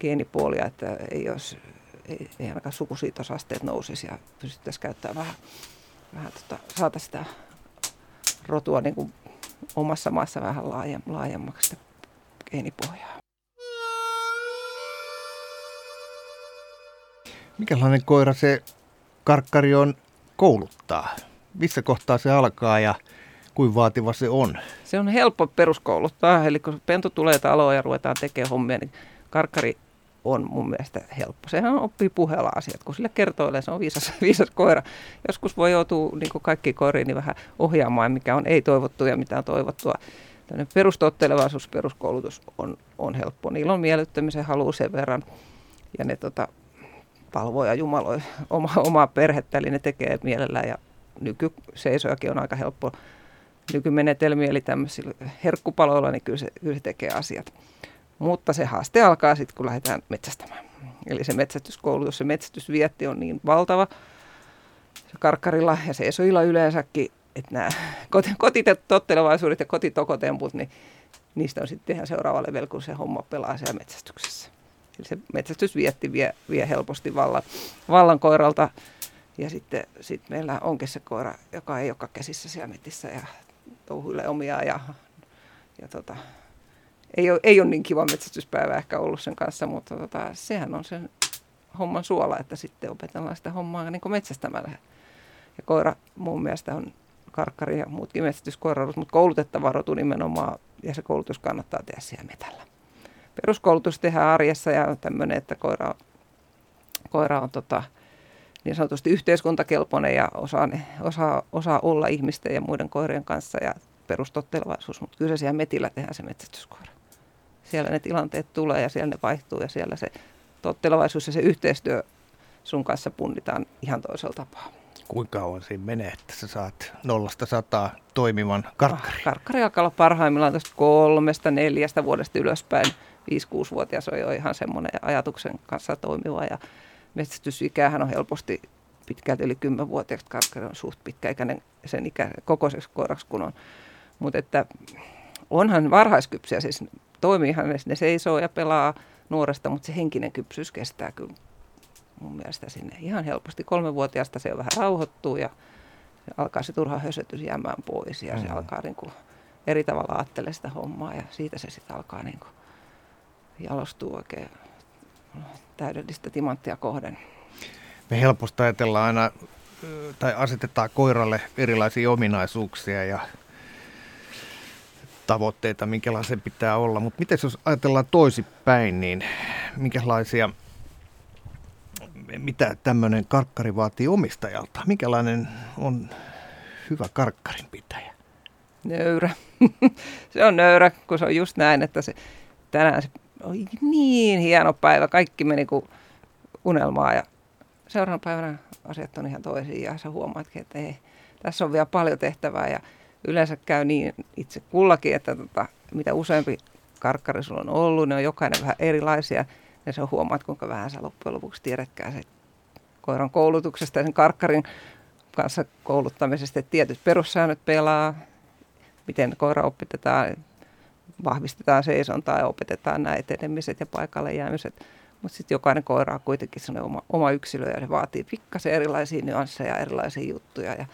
geenipuolia, että ei, olisi, ei, ei ainakaan sukusiitosasteet nousisi ja pystyttäisiin käyttämään vähän, vähän tota, saataisiin sitä rotua niin kuin omassa maassa vähän laajemmaksi geenipohjaa. Mikälainen koira se karkkari on kouluttaa? Missä kohtaa se alkaa ja kuinka vaativa se on? Se on helppo peruskouluttaa, eli kun pentu tulee taloon ja ruvetaan tekemään hommia, niin karkkari on mun mielestä helppo. Sehän oppii puheella asiat, kun sille kertoilee, se on viisas, viisas koira. Joskus voi joutua, niin kuin kaikki koiriin, niin vähän ohjaamaan, mikä on ei-toivottua ja mitä on toivottua. Tällainen perustottelevaisuus, peruskoulutus on, on helppo. Niillä on miellyttämisen halu sen verran, ja ne tota, palvoo ja jumaloi oma, omaa perhettä, eli ne tekee mielellään. Ja nykyseisojakin on aika helppo nykymenetelmiä, eli tämmöisillä herkkupaloilla, niin kyllä se, kyllä se tekee asiat. Mutta se haaste alkaa sitten, kun lähdetään metsästämään. Eli se metsästyskoulu, jos se metsästysvietti on niin valtava se karkkarilla ja seisojilla yleensäkin, että nämä kotitottelevaisuudet ja kotitokotemput, niin niistä on sitten ihan seuraava level, kun se homma pelaa siellä metsästyksessä. Eli se metsästysvietti vie, vie helposti vallan, vallan koiralta, ja sitten sit meillä onkin se koira, joka ei olekaan käsissä siellä metissä ja touhuilee omiaan ja, ja tota... Ei ole, ei ole niin kiva metsästyspäivä ehkä ollut sen kanssa, mutta tota, sehän on sen homman suola, että sitten opetellaan sitä hommaa niin kuin metsästämällä. Ja koira mun mielestä on karkkari ja muutkin metsästyskoirarut, mutta koulutettava rotu nimenomaan, ja se koulutus kannattaa tehdä siellä metällä. Peruskoulutus tehdään arjessa ja on tämmöinen, että koira, koira on tota, niin sanotusti yhteiskuntakelpoinen ja osaa, osaa, osaa olla ihmisten ja muiden koirien kanssa ja perustottelevaisuus, mutta kyllä se siellä metillä tehdään se metsästyskoira. Siellä ne tilanteet tulee ja siellä ne vaihtuu ja siellä se tottelevaisuus ja se yhteistyö sun kanssa punnitaan ihan toisella tapaa. Kuinka kauan siinä menee, että sä saat nollasta sataa toimivan karkkari? Ah, karkkari alkaa olla parhaimmillaan tuosta kolmesta, neljästä vuodesta ylöspäin. viisi-kuusivuotias on jo ihan semmoinen ajatuksen kanssa toimiva ja metsästysikähän on helposti pitkälti yli kymmenvuotiaat. Karkkari on suht pitkäikäinen sen ikä, kokoiseksi koiraksi kun on. Mutta että onhan varhaiskypsiä, siis toimiihan ne, ne seisoo ja pelaa nuoresta, mutta se henkinen kypsyys kestää kyllä mun mielestä sinne ihan helposti. Kolmevuotiaasta se jo vähän rauhoittuu ja se alkaa se turha hösötys jäämään pois ja se mm. alkaa niin kuin eri tavalla ajattelemaan sitä hommaa ja siitä se sitten alkaa niin kuin jalostua oikein täydellistä timanttia kohden. Me helposti ajatellaan aina tai asetetaan koiralle erilaisia ominaisuuksia ja tavoitteita, minkälaisen pitää olla, mutta miten jos ajatellaan toisinpäin, niin minkälaisia, mitä tämmöinen karkkari vaatii omistajalta? Minkälainen on hyvä karkkarin pitäjä? Nöyrä. Se on nöyrä, kun se on just näin, että se, tänään se oli niin hieno päivä, kaikki meni kuin unelmaa ja seuraavana päivänä asiat on ihan toisin ja sä huomaatkin, että ei, tässä on vielä paljon tehtävää ja yleensä käy niin itse kullakin, että tota, mitä useampi karkkari sulla on ollut, ne on jokainen vähän erilaisia. Ja sä huomaat, kuinka vähän sä loppujen lopuksi tiedätkään sen koiran koulutuksesta ja sen karkkarin kanssa kouluttamisesta. Että tietyt perussäännöt pelaa, miten koira opetetaan, vahvistetaan seisontaa ja opetetaan nämä etenemiset ja paikalle jäämiset. Mutta sitten jokainen koira on kuitenkin oma, oma yksilö ja se vaatii pikkasen erilaisia nyansseja ja erilaisia juttuja. Ja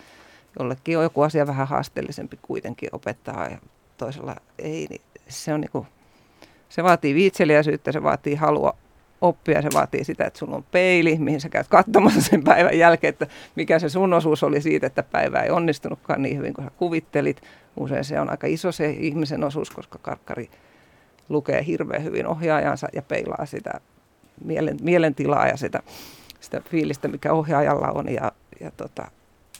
jollekin on joku asia vähän haasteellisempi kuitenkin opettaa ja toisella ei, niin se on niinku Se vaatii viitseliäisyyttä, se vaatii halua oppia, se vaatii sitä, että sulla on peili, mihin sä käyt katsomassa sen päivän jälkeen, että mikä se sun osuus oli siitä, että päivä ei onnistunutkaan niin hyvin kuin sä kuvittelit. Usein se on aika iso se ihmisen osuus, koska karkkari lukee hirveän hyvin ohjaajansa ja peilaa sitä mielen, mielentilaa ja sitä, sitä fiilistä, mikä ohjaajalla on. Ja, ja tota,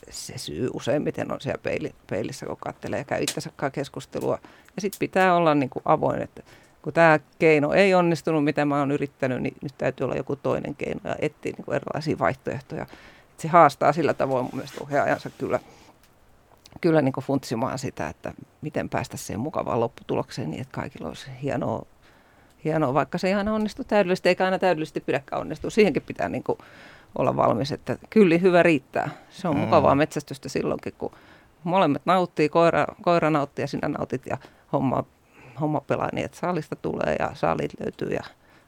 se syy useimmiten on siellä peili, peilissä, kun katselee ja käy itsensä keskustelua. Ja sitten pitää olla niin kuin avoin, että kun tämä keino ei onnistunut, mitä mä oon yrittänyt, niin nyt täytyy olla joku toinen keino ja etsiä niin kuin erilaisia vaihtoehtoja. Et se haastaa sillä tavoin mun mielestä ohjaajansa kyllä, kyllä niin kuin funtsimaan sitä, että miten päästä siihen mukavaan lopputulokseen niin, että kaikilla olisi hienoa, hienoa vaikka se ei aina onnistu täydellisesti, eikä aina täydellisesti pidäkään onnistua. Siihenkin pitää niin kuin olla valmis, että kyllä hyvä riittää. Se on mm. mukavaa metsästystä silloinkin, kun molemmat nauttii, koira, koira nauttii ja sinä nautit ja homma homma pelaa niin, että saalista tulee ja saaliit löytyy ja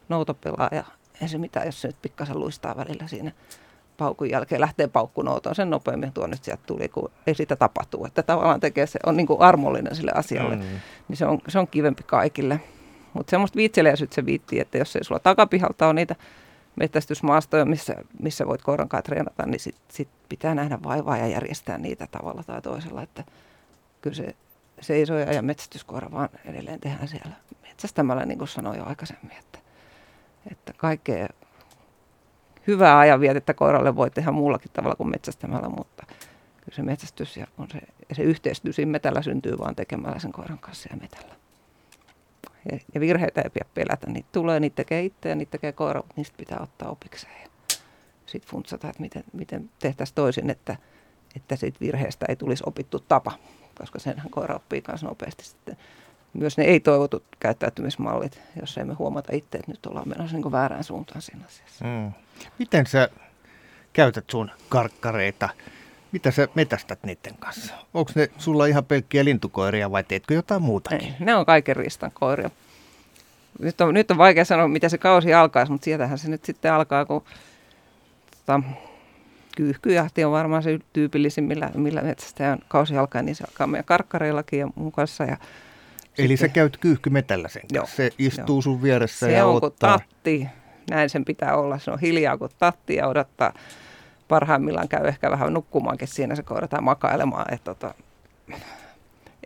nouto pelaa ja ei se mitään, jos se nyt pikkasen luistaa välillä siinä paukun jälkeen, lähtee paukkunoutoon sen nopeammin tuon nyt sieltä tuli, kun ei sitä tapahtuu, että tavallaan tekee se, on niin kuin armollinen sille asialle, mm. niin se on, se on kivempi kaikille. Mutta semmoista viitseliäisyyttä se viittii, että jos ei sulla takapihalta ole niitä metsästysmaastoja, missä, missä voit koiran kanssa treenata, niin sit, sit pitää nähdä vaivaa ja järjestää niitä tavalla tai toisella, että kyllä se seisoja ja metsästyskoira vaan edelleen tehdään siellä metsästämällä, niin kuin sanoin jo aikaisemmin, että, että kaikkea hyvää ajanvietettä koiralle voi tehdä muullakin tavalla kuin metsästämällä, mutta kyllä se metsästys ja on se, se yhteistyö siinä metällä syntyy vaan tekemällä sen koiran kanssa ja metällä. Ja, ja virheitä ei pidä pelätä, niitä tulee, niitä tekee itse ja niitä tekee koira, mutta niistä pitää ottaa opikseen. Sitten funtsataan, että miten, miten tehtäisiin toisin, että, että siitä virheestä ei tulisi opittu tapa. Koska senhän koira oppii myös nopeasti sitten. Myös ne ei-toivotut käyttäytymismallit, jos emme huomata itse, että nyt ollaan menossa niin kuin väärään suuntaan siinä asiassa. Mm. Miten sä käytät sun karkkareita? Mitä sä metästät niiden kanssa? Onko ne sulla ihan pelkkiä lintukoiria vai teetkö jotain muutakin? Ei, ne on kaiken riistan koiria. Nyt on, nyt on vaikea sanoa, mitä se kausi alkaisi, mutta sieltähän se nyt sitten alkaa, kun tota, kyyhkyjahti on varmaan se tyypillisin, millä, millä metsästäjän kausi alkaa, niin se alkaa meidän karkkareillakin ja mun kanssa. Ja eli sitten sä käyt kyyhkymetällä sen kanssa? Se istuu joo sun vieressä se ja odottaa? Se on kuin tatti. Näin sen pitää olla. Se on hiljaa kuin tatti ja odottaa. Parhaimmillaan käy ehkä vähän nukkumaankin siinä, se koirataan makailemaan. Että tota,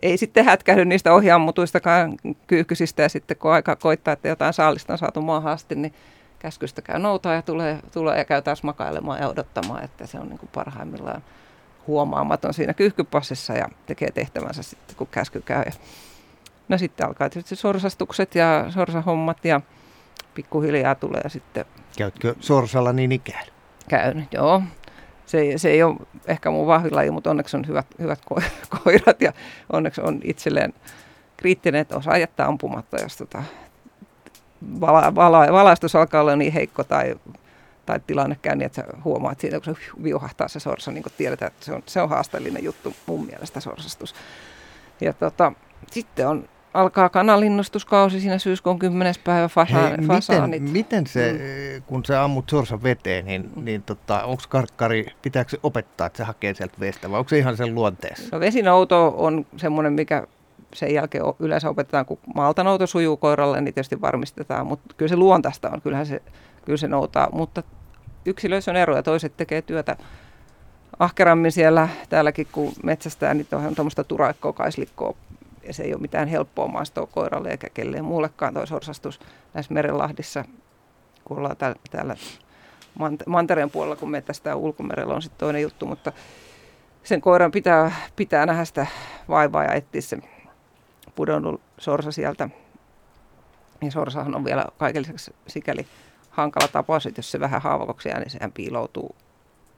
ei sitten hätkähdy niistä ohjaamutuistakaan kyyhkysistä ja sitten kun aika koittaa, että jotain saalista on saatu maahan asti, niin käskystä käy noutaa ja tulee, tulee ja käy taas makailemaan ja odottamaan, että se on niin kuin parhaimmillaan huomaamaton siinä kyyhkypassissa ja tekee tehtävänsä sitten, kun käsky käy. No sitten alkaa tietysti sorsastukset ja sorsahommat ja pikkuhiljaa tulee sitten. Käytkö sorsalla niin ikään? Käyn, joo. Se, se ei ole ehkä mun vahvilaji, mutta onneksi on hyvät, hyvät ko- koirat ja onneksi on itselleen kriittinen, että osaa jättää ampumatta, jos tota Vala, vala, valaistus alkaa olla niin heikko tai, tai tilanne käy niin, että sä huomaat siitä, kun se viuhahtaa se sorsa, niin kuin tiedetään, että se on, se on haasteellinen juttu mun mielestä sorsastus. Ja tota, sitten on, alkaa kananlinnustuskausi siinä syyskuun kymmenes päivä fasaanit. Miten, miten se, mm. kun sä ammut sorsan veteen, niin, niin tota, onko karkkari, pitääkö se opettaa, että se hakee sieltä veestä vai onko se ihan sen luonteessa? No vesinouto on semmoinen, mikä sen jälkeen yleensä opetetaan, kun maaltanouto sujuu koiralle, niin tietysti varmistetaan, mutta kyllä se luontaista on, kyllähän se, kyllä se noutaa, mutta yksilöissä on eroja, toiset tekee työtä ahkerammin siellä, täälläkin kun metsästää, niin on tuommoista turaikkoa, kaislikkoa, ja se ei ole mitään helppoa maastoa koiralle eikä kelleen muullekaan toi sorsastus näissä Merenlahdissa, kun ollaan täällä, täällä mantereen puolella, kun metsästää ulkomerellä on sitten toinen juttu, mutta sen koiran pitää, pitää nähdä sitä vaivaa ja etsiä se pudonnut sorsa sieltä, ja sorsahan on vielä kaiken lisäksi sikäli hankala tapaus, että jos se vähän haavakoksi jää, niin sehän piiloutuu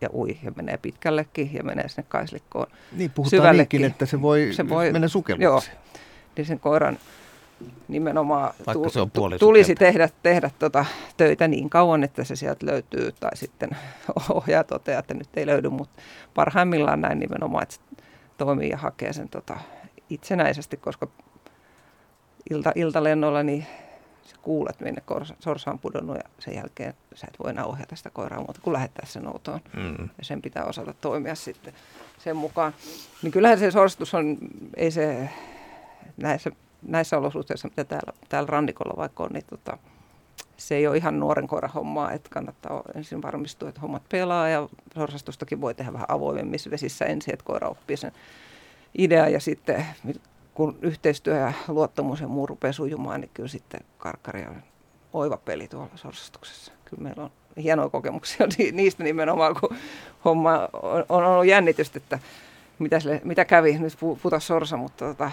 ja ui ja menee pitkällekin ja menee sinne kaislikkoon niin, puhutaan niinkin, että se voi, se voi mennä sukelluksi. Joo, niin sen koiran nimenomaan tu, se tulisi tehdä, tehdä tuota töitä niin kauan, että se sieltä löytyy, tai sitten ohjaa toteaa, että nyt ei löydy, mutta parhaimmillaan näin nimenomaan, että toimii ja hakee sen tota itsenäisesti, koska ilta, iltalennolla niin sä kuulet, minne sorsa on pudonnut ja sen jälkeen sä et voi enää ohjata sitä koiraa muuta kuin lähettää sen noutoon. Mm. Ja sen pitää osata toimia sitten sen mukaan. Niin kyllähän se sorsastus on, ei se näissä näissä olosuhteissa, mitä täällä, täällä rannikolla vaikka on, niin tota, se ei ole ihan nuoren koiran hommaa, että kannattaa ensin varmistua, että hommat pelaa ja sorsastustakin voi tehdä vähän avoimemmissa vesissä ensin, että koira oppii sen idea ja sitten kun yhteistyö ja luottamus ja muu rupeaa sujumaan, niin kyllä sitten karkkari on oiva peli tuolla sorsastuksessa. Kyllä meillä on hienoja kokemuksia niistä nimenomaan, kun homma on ollut jännitystä, että mitä, sille, mitä kävi, nyt putosi sorsa, mutta tota,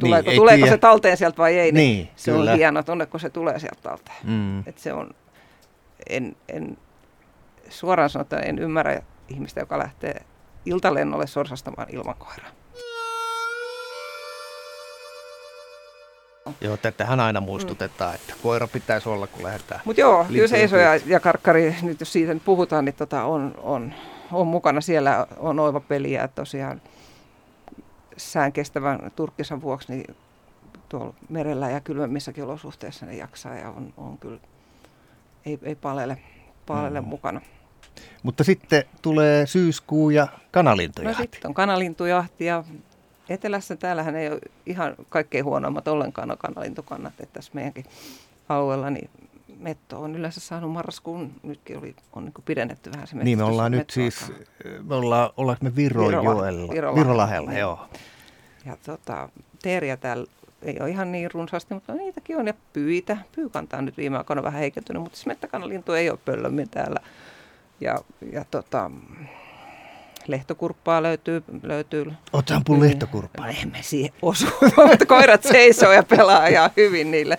tuleeko, niin, tuleeko se talteen sieltä vai ei, niin, niin se kyllä on hieno tunne, kun se tulee sieltä talteen. Mm. Et se on, en, en, suoraan sanotaan, en ymmärrä ihmistä, joka lähtee iltalennolle sorsastamaan ilman koiraa. Joo, tätähän aina muistutetaan, että koira pitäisi olla, kun lähdetään. Mutta joo, kyllä seisoja ja karkkari, nyt jos siitä nyt puhutaan, niin tota on, on, on mukana. Siellä on oiva peliä, että tosiaan sään kestävän turkkisan vuoksi niin tuolla merellä ja kylmemmissäkin olosuhteissa ne jaksaa ja on, on kyllä, ei, ei palele, palele mm. mukana. Mutta sitten tulee syyskuu ja kanalintujahti. No sitten on kanalintujahti ja etelässä täällähän ei ole ihan kaikkein huonoimmat ollenkaan kanalintukannat, että tässä meidänkin alueella niin metto on yleensä saanut marraskuun, nytkin oli, on niin kuin pidennetty vähän se metsästys. Niin me ollaan nyt siis, me ollaan, ollaanko me Virojoella, Virola, Virolahella, joo. Ja tota, teeriä täällä ei ole ihan niin runsaasti, mutta niitäkin on ja pyitä, pyykanta on nyt viime aikoina vähän heikentynyt, mutta siis mettäkanalintu ei ole pöllömmin täällä ja, ja tota... Lehtokurppaa löytyy. löytyy. Oletko ampun lehtokurppaa? No, emme siihen osu, mutta koirat seisoo ja pelaa ja hyvin niille.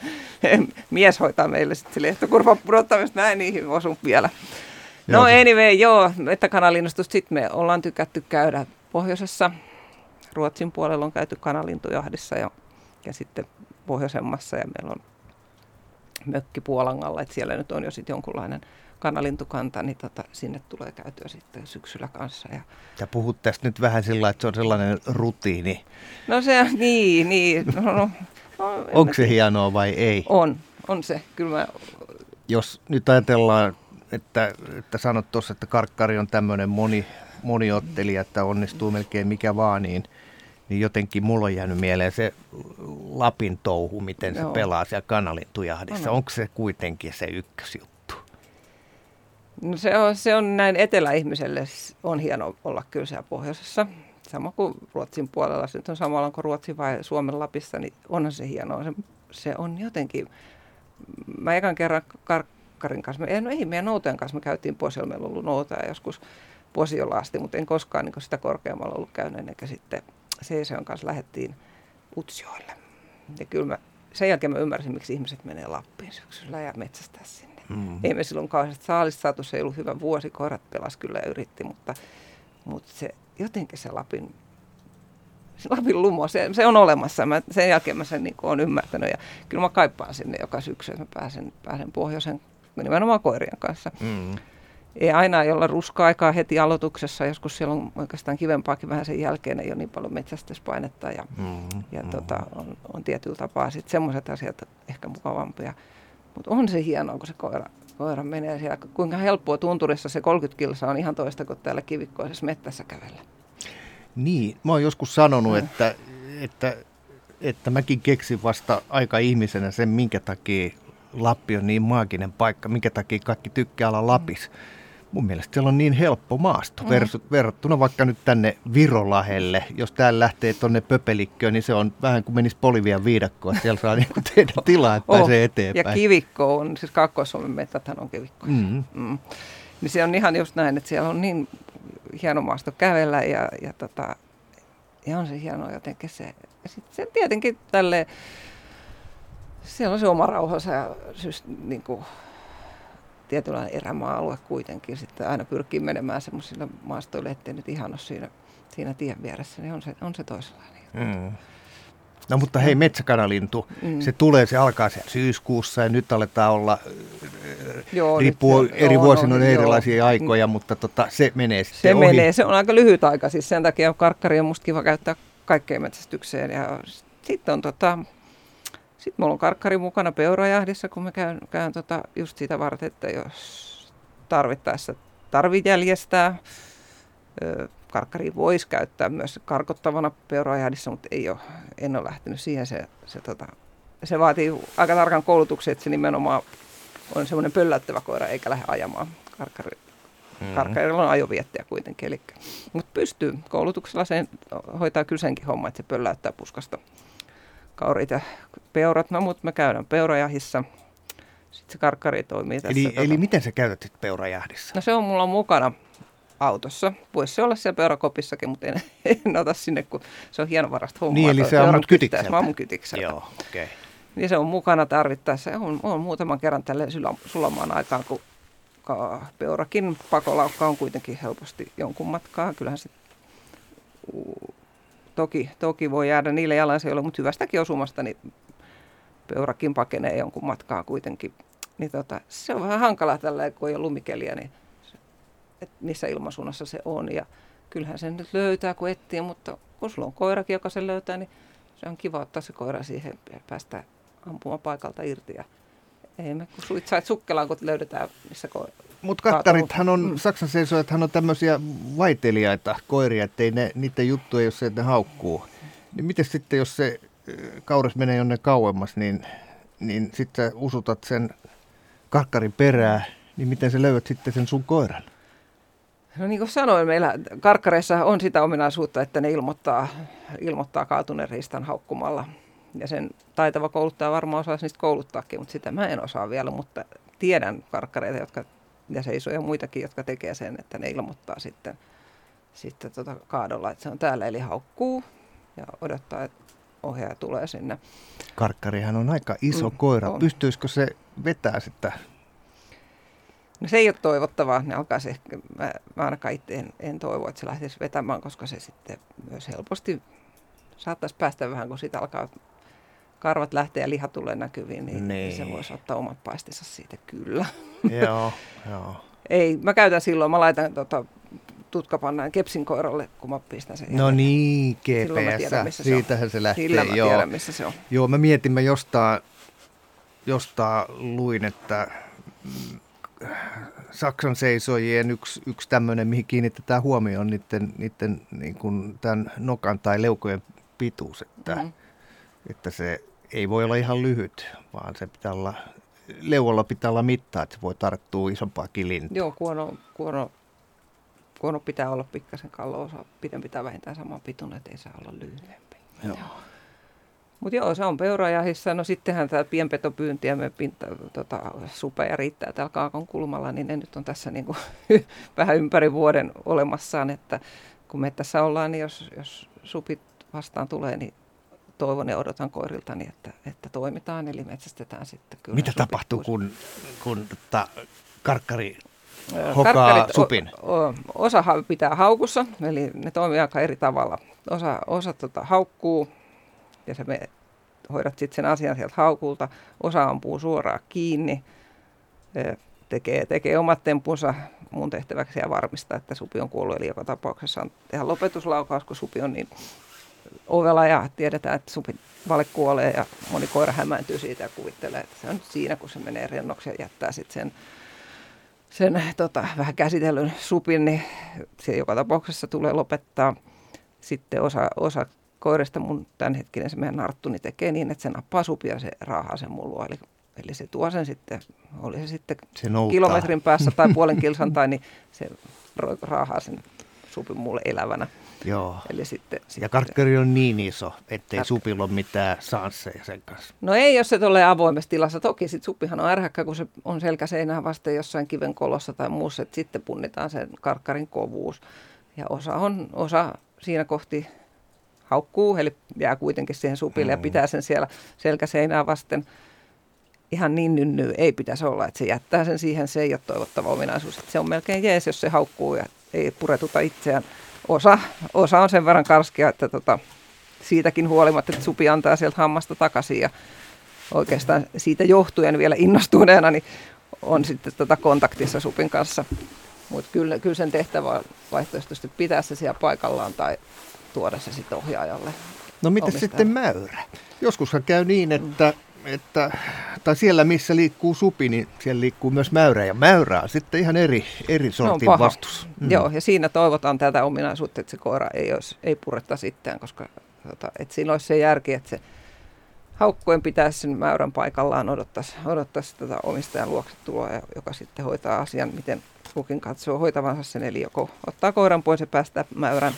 Mies hoitaa meille sitten lehtokurpan pudottamista, näin niihin osun vielä. No anyway, joo, mettäkanalinnustusta sitten me ollaan tykätty käydä pohjoisessa. Ruotsin puolella on käyty kanalintujahdissa ja, ja sitten pohjoisemmassa ja meillä on mökki Puolangalla, että siellä nyt on jo sitten jonkunlainen kanalintukanta, niin tota, sinne tulee käytyä sitten syksyllä kanssa. Ja, ja puhut tästä nyt vähän sillä, että se on sellainen rutiini. No se, niin, niin. No, no, no, onko se hienoa vai ei? On, on se, kyllä mä... Jos nyt ajatellaan, että, että sanot tuossa, että karkkari on tämmöinen moni, moniottelija, että onnistuu melkein mikä vaan, niin, niin jotenkin mulla on jäänyt mieleen se Lapin touhu, miten se Joo. pelaa siellä kanalintujahdissa. On. Onko se kuitenkin se ykkösjuttu? No se on, se on näin eteläihmiselle on hieno olla kyllä siellä pohjoisessa. Sama kuin Ruotsin puolella, se nyt on samalla kuin Ruotsi vai Suomen Lapissa, niin onhan se hienoa. Se, se on jotenkin, mä ekan kerran karkkarin kanssa, me, no ei meidän noutojen kanssa, me käytiin Posiolla, meillä on ollut noutoja joskus Posiolla asti, mutta en koskaan niin sitä korkeammalla ollut käynyt, eikä sitten Seisojan kanssa lähdettiin Utsjoille. Ja kyllä mä, sen jälkeen mä ymmärsin, miksi ihmiset menee Lappiin syksyllä ja metsästää sinne. Mm-hmm. Ei me silloin kauheasti saalista saatu, se ei ollut hyvä vuosi, koirat pelasi kyllä ja yritti, mutta, mutta se, jotenkin se Lapin, se Lapin lumo, se, se on olemassa. Mä, sen jälkeen mä sen niin kuin olen ymmärtänyt ja kyllä mä kaipaan sinne joka syksy, että mä pääsen, pääsen pohjoisen nimenomaan koirien kanssa. Mm-hmm. Ei aina jolla ruska-aikaa heti aloituksessa, joskus siellä on oikeastaan kivempaakin vähän sen jälkeen, ei ole niin paljon metsästyspainetta ja, mm-hmm. ja tota, on, on tietyllä tapaa sitten semmoiset asiat ehkä mukavampia. Mutta on se hienoa, kun se koira, koira menee siellä. Kuinka helppoa tunturissa se kolmekymmentä kilsaa on ihan toista kuin täällä kivikkoisessa mettässä kävellä. Niin, mä oon joskus sanonut, mm. että, että, että mäkin keksin vasta aika ihmisenä sen, minkä takia Lappi on niin maaginen paikka, minkä takia kaikki tykkää olla Lapissa. Mm. Mun mielestä siellä on niin helppo maasto mm. verrattuna vaikka nyt tänne Virolahelle. Jos täällä lähtee tonne Pöpelikköön, niin se on vähän kuin menisi Polivian viidakkoon. Siellä saa niin kuin tehdä tilaa, että oh. pääsee eteenpäin. Ja kivikko on, siis Kaakkois-Suomen metäthän on kivikko. Mm-hmm. Mm. Niin se on ihan just näin, että siellä on niin hieno maasto kävellä ja, ja, tota, ja on se hienoa jotenkin se. Sitten se tietenkin tälleen, siellä on se oma rauhansa ja siis niin kuin... Tietynlainen erämaa-alue kuitenkin sitten aina pyrkii menemään semmoisille maastoille, ettei nyt ihan ole siinä, siinä tien vieressä, niin on se, on se toisenlainen. Mm. No mutta hei, metsäkanalintu, mm. se tulee, se alkaa siellä syyskuussa ja nyt aletaan olla, joo, riippuu nyt, eri joo, vuosina on no, erilaisia joo. aikoja, mutta tota, se menee sitten se ohi. Menee, se on aika lyhyt aika, siis sen takia karkkari on musta kiva käyttää kaikkeen metsästykseen ja sitten on tota... Sitten mulla on karkkari mukana peurajahdissa, kun mä käyn, käyn tota just sitä varten, että jos tarvittaessa tarvii jäljestää karkkaria voisi käyttää myös karkottavana peuraajadissa, mutta ei ole, en ole lähtenyt siihen. Se, se, tota, se vaatii aika tarkan koulutuksen, että se nimenomaan on semmoinen pölläyttävä koira eikä lähde ajamaan. Karkkari, mm-hmm. Karkkarilla on ajoviettiä kuitenkin. Eli, mutta pystyy koulutuksella, sen hoitaa kyllä senkin homma, että se pölläyttää puskasta kaurit ja peurat. No mutta me käydään peurajahissa. Sitten se karkkari toimii tässä. Eli, tuota. eli miten sä käytät sitten peurajahdissa? No se on mulla mukana autossa. Voisi se olla siellä peurakoppissakin, mutta en, en ota sinne, kun se on hienovarasta hommaa. Niin, eli se on mun kytikseltä. Mä mun kytikseltä. Joo, okei. Okay. Niin se on mukana tarvittaessa. On, on muutaman kerran tälleen sulamaan aikaan, kun peurakin pakolaukka on kuitenkin helposti jonkun matkaa. Kyllähän se toki, toki voi jäädä niille jalansijoille, mutta hyvästäkin osumasta niin peurakin pakenee jonkun matkaa kuitenkin. Niin tota, se on vähän hankalaa tällä, kun ei ole lumikeliä, niin että missä ilmansuunnassa se on. Ja kyllähän sen nyt löytää, kun etsii, mutta kun sulla on koirakin, joka sen löytää, niin se on kiva ottaa se koira siihen ja päästä ampumaan paikalta irti. Ja ei me kun suitsait sukkelaan, kun löydetään missä koira. Mutta kaktarithan on, mm. Saksan seisojathan on tämmöisiä vaiteliaita koiria, ettei ne, niiden juttuja, jos se ne haukkuu. Niin miten sitten, jos se kauris menee jonne kauemmas, niin, niin sitten sä usutat sen karkkarin perää, niin miten sä löydät sitten sen sun koiran? No niin kuin sanoin, meillä karkkareissa on sitä ominaisuutta, että ne ilmoittaa, ilmoittaa kaatuneen riistan haukkumalla. Ja sen taitava kouluttaja varmaan osaisi niistä kouluttaakin, mutta sitä mä en osaa vielä. Mutta tiedän karkkareita jotka, ja seisoja muitakin, jotka tekee sen, että ne ilmoittaa sitten, sitten tota kaadolla, että se on täällä. Eli haukkuu ja odottaa, että ohjaaja tulee sinne. Karkkarihan on aika iso mm, koira. On. Pystyisikö se vetää sitä? No se ei ole toivottavaa. Ne alkaisi ehkä, mä, mä ainakaan itse en, en toivo, että se lähtisi vetämään, koska se sitten myös helposti saattaisi päästä vähän, kun siitä alkaa karvat lähteä ja liha tulee näkyviin, niin, niin se voisi ottaa omat paistinsa siitä kyllä. Joo, joo. Ei, mä käytän silloin, mä laitan tota, tutkapannaan kepsin koiralle, kun mä pistän sen. No niin, G P S, siitähän se, se lähtee. Sillä mä joo. tiedän, missä se on. Joo, mä mietin, mä jostain, jostain luin, että Saksan seisojien yksi, yksi tämmöinen, mihin kiinnitetään huomioon, niiden, niiden niin kuin tämän nokan tai leukojen pituus, että, mm. että se ei voi olla ihan lyhyt, vaan se pitää olla, leualla pitää olla mittaa, että se voi tarttua isompaakin lintaa. Joo, kuono, kuono, kuono pitää olla pikkasen kallo-osa, pidempi pitää vähintään saman pitun, ettei saa olla lyhyempi. Joo. Joo. Mutta joo, se on peuraajahissa. No sittenhän tämä pienpetopyynti ja me pinta, tota, supeja riittää täällä Kaakon kulmalla, niin ne nyt on tässä niinku vähän ympäri vuoden olemassaan, että kun me tässä ollaan, niin jos, jos supit vastaan tulee, niin toivon ja odotan koiriltani, että, että toimitaan, eli metsästetään sitten. Kyllä mitä tapahtuu, kun, kun ta, karkkari hokaa Karkkarit, supin? O, o, osa pitää haukussa, eli ne toimii aika eri tavalla. Osa, osa tota, haukkuu. Ja sä me hoidat sitten sen asian sieltä haukulta, osa ampuu suoraan kiinni, tekee, tekee omat tempunsa, mun tehtäväksi ja varmistaa, että supi on kuollut. Eli joka tapauksessa on tehdä lopetuslaukaus, kun supi on niin ovela ja tiedetään, että supi vale kuolee ja moni koira hämääntyy siitä ja kuvittelee, että se on siinä, kun se menee rennoksi ja jättää sitten sen, sen tota, vähän käsitellyn supin, niin se joka tapauksessa tulee lopettaa. Sitten osa... osa koirasta mun tämänhetkinen se meidän narttuni tekee niin, että se nappaa supia ja se raahaa sen mulua. Eli, eli se tuo sen sitten, oli se sitten se kilometrin päässä tai puolen kilsan tai, niin se raahaa sen supin mulle elävänä. Joo. Eli sitten, ja sitten, karkkari on niin iso, ettei kark... supilla ole mitään sansseja sen kanssa. No ei, jos se tulee avoimessa tilassa. Toki sitten supihan on ärhäkkä, kun se on selkäseinää vasten jossain kiven kolossa tai muussa. Että sitten punnitaan sen karkkarin kovuus. Ja osa on osa siinä kohti... haukkuu, eli jää kuitenkin siihen supille ja pitää sen siellä selkäseinää vasten. Ihan niin nynny ei pitäisi olla, että se jättää sen siihen, se ei ole toivottava ominaisuus. Että se on melkein jees, jos se haukkuu ja ei puretuta itseään. Osa, osa on sen verran karskia, että tota, siitäkin huolimatta, että supi antaa sieltä hammasta takaisin ja oikeastaan siitä johtuen vielä innostuneena niin on sitten tota kontaktissa supin kanssa. Mutta kyllä, kyllä sen tehtävä on vaihtoehtoisesti pitää se siellä paikallaan tai tuoda se sitten ohjaajalle. No miten sitten mäyrä? Joskushan käy niin, että, että tai siellä missä liikkuu supi, niin siellä liikkuu myös mäyrä, ja mäyrä on sitten ihan eri, eri sortin vastus. Mm. Joo, ja siinä toivotaan tätä ominaisuutta, että se koira ei, olisi, ei purretta sitten, koska tota, että siinä olisi se järki, että se haukkuen pitäisi sen mäyrän paikallaan, odottaisi, odottaisi tätä omistajan luokse tuloa, joka sitten hoitaa asian, miten kukin katsoo hoitavansa sen, eli joko ottaa koiran pois ja päästää mäyrän,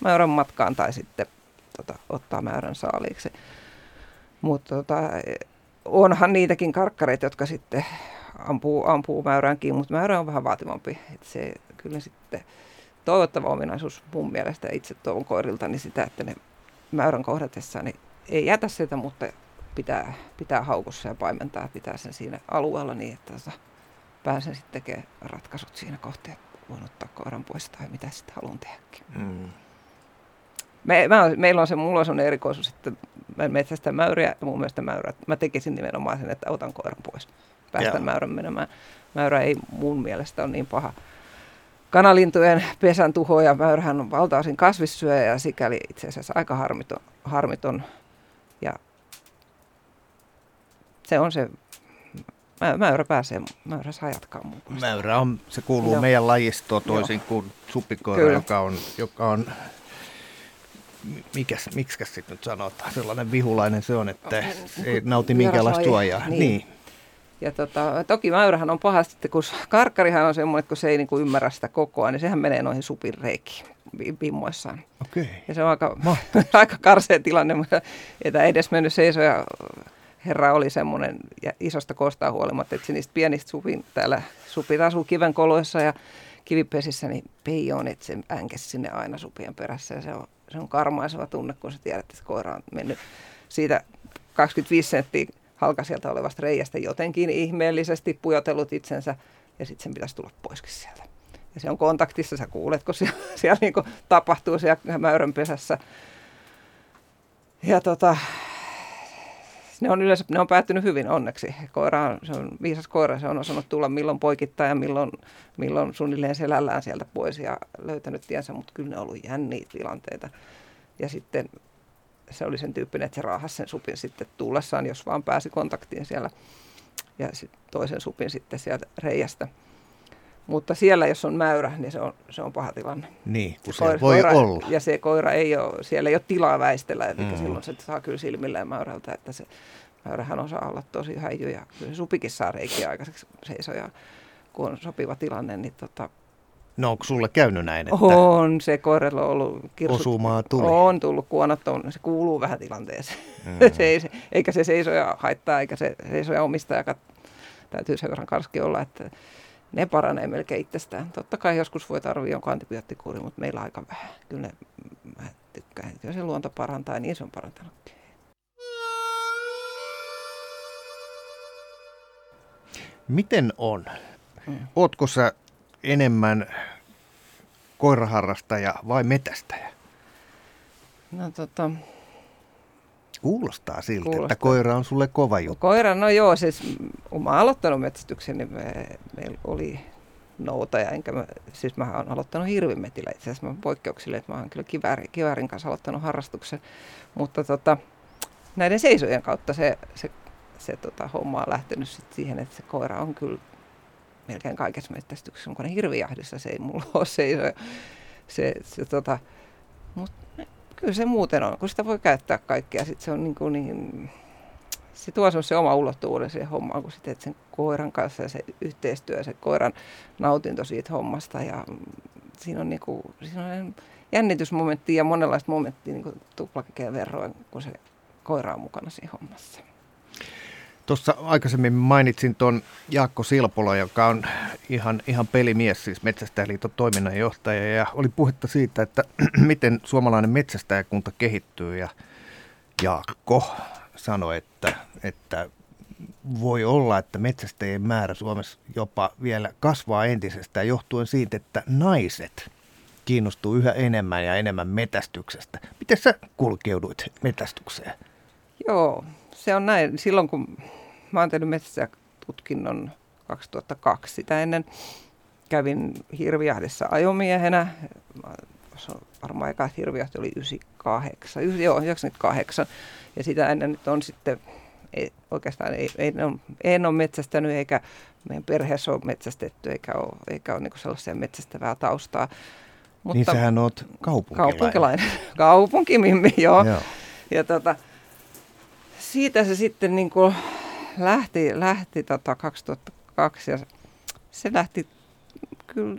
mäyrän matkaan tai sitten tota, ottaa mäyrän saaliiksi. Mutta tota, onhan niitäkin karkkareita, jotka sitten ampuu, ampuu mäyräänkin, mutta mäyrä on vähän vaativampi. Et se kyllä sitten toivottava ominaisuus mun mielestä, itse toivon koirilta, niin sitä, että ne mäyrän kohdatessaan niin ei jätä sitä, mutta pitää, pitää haukussa ja paimentaa, pitää sen siinä alueella niin, että tota, pääsen sitten tekemään ratkaisut siinä kohtaa, että voin ottaa koiran pois tai mitä sitten haluan tehdäkin. Mm. Me, mä, meillä on se, mulla on sellainen erikoisuus, että mä metsästän mäyriä ja mun mielestä mäyrät. Mä tekisin nimenomaan sen, että otan koiran pois. Päästän Jaa. mäyrän menemään. Mäyrä ei mun mielestä ole niin paha. Kanalintujen pesän tuhoja, mäyrähän on valtaosin kasvissyöjä ja sikäli itse asiassa aika harmiton. harmiton. Ja se on se, mä, mäyrä pääsee, mäyrä saa jatkaa mun mielestä. Mäyrä on, se kuuluu Joo. meidän lajistoon toisin Joo. kuin supikoira, joka on... Joka on Mikäs, miksikäs sitten nyt sanotaan? Sellainen vihulainen se on, että ei nauti minkäänlaista suojaa. Niin. Niin. Ja tota, toki mäyrähän on pahasti, kun karkkarihan on semmoinen, että kun se ei niinku ymmärrä sitä kokoa, niin sehän menee noihin supin reikiin vimmoissaan. Okei. Ja se on aika, aika karsea tilanne, mutta edes mennyt seisoja herra oli semmoinen isosta koostaan huolimatta, että se niistä pienistä supin täällä supit asuu kivenkoloissa ja kivipesissä, niin peijoon, että se änkäsi sinne aina supien perässä ja se on Se on karmaiseva tunne, kun sä tiedät, että koira on mennyt siitä kaksikymmentäviisi senttiä halka sieltä olevasta reiästä jotenkin ihmeellisesti pujotellut itsensä ja sitten sen pitäisi tulla poiskin sieltä. Ja se on kontaktissa, sä kuulet, kun siellä, siellä niin kuin tapahtuu siellä mäyränpesässä. Ja tota, ne on yleensä ne on päättynyt hyvin onneksi. Koira on, se on viisas koira, se on osannut tulla milloin poikittain ja milloin, milloin suunnilleen selällään sieltä pois ja löytänyt tiensä, mutta kyllä ne on ollut jänniä tilanteita. Ja sitten se oli sen tyyppinen, että se raahasi sen supin sitten tullessaan, jos vaan pääsi kontaktiin siellä ja sitten toisen supin sitten sieltä reiästä. Mutta siellä, jos on mäyrä, niin se on, se on paha tilanne. Niin, kun se koira, voi koira, olla. Ja se koira ei ole, siellä ei ole tilaa väistellä, eli mm. silloin se saa kyllä silmilleen mäyrältä, että se mäyrähän osaa olla tosi häijy, ja kyllä se supikin saa reikiä aikaiseksi seisoja, kun on sopiva tilanne, niin tota... No, onko sulle käynyt näin, että... On, se koiralla on ollut... Kirsut, osumaa tuli. On tullut kuonot, on, se kuuluu vähän tilanteeseen. Mm. se ei, se, eikä se seisoja haittaa, eikä se seisoja omistaja, täytyy sen verran karski olla, että... Ne paranee melkein itsestään. Totta kai joskus voi tarvitse jonkun antibioottikuuri, mutta meillä aika vähän. Kyllä ne, mä tykkään. Kyllä se luonto parantaa, niin se on parantanutkin. Miten on? Mm. Ootko sä enemmän koiraharrastaja vai metästäjä? No tota... Kuulostaa siltä, Kuulostaa. että koira on sulle kova juttu. Koira, no joo, siis kun mä oon aloittanut metsästyksen, niin me, meillä oli noutaja, enkä mä, siis mä oon aloittanut hirvimetillä itse asiassa, mä poikkeuksille, että mä oon kyllä kiväärin, kiväärin kanssa aloittanut harrastuksen, mutta tota, näiden seisojen kautta se, se, se tota, homma on lähtenyt sit siihen, että se koira on kyllä melkein kaikessa metsästyksessä, kun ne hirvijahdissa se ei mulla ole seisoja, se, se tota, mutta... Kyllä se muuten on, kun sitä voi käyttää kaikkea. Sitten se on niin kuin niin, se tuo se oma ulottuvuuden siihen hommaan, kun sä teet sen koiran kanssa ja se yhteistyö ja se koiran nautinto siitä hommasta. Ja siinä on, niin kuin, siinä on jännitysmomenttia ja monenlaista momenttia niin tuplakekeen verroin, kun se koira on mukana siinä hommassa. Tuossa aikaisemmin mainitsin tuon Jaakko Silpola, joka on ihan, ihan pelimies, siis Metsästäjäliiton toiminnanjohtaja. Ja oli puhetta siitä, että miten suomalainen metsästäjäkunta kehittyy. Ja Jaakko sanoi, että, että voi olla, että metsästäjien määrä Suomessa jopa vielä kasvaa entisestään johtuen siitä, että naiset kiinnostuu yhä enemmän ja enemmän metästyksestä. Miten sä kulkeuduit metästykseen? Joo. Se on näin. Silloin kun mä oon tehnyt metsästystutkinnon kaksituhattakaksi, sitä ennen kävin hirvijahdessa ajomiehenä. Varmaan eka hirvijahti oli yhdeksänkymmentäkahdeksan, joo, yhdeksänkymmentäkahdeksan. Ja sitä ennen nyt on sitten ei, oikeastaan ei, ei, en, ole, en ole metsästänyt eikä meidän perheessä ole metsästetty eikä ole, eikä ole niin kuin sellaisia metsästävää taustaa. Mutta niin sähän oot kaupunkilainen. Kaupunkilainen. Kaupunkimimmi, joo. joo. Ja tota, siitä se sitten niin kuin lähti, lähti tota kaksituhattakaksi ja se lähti kyllä...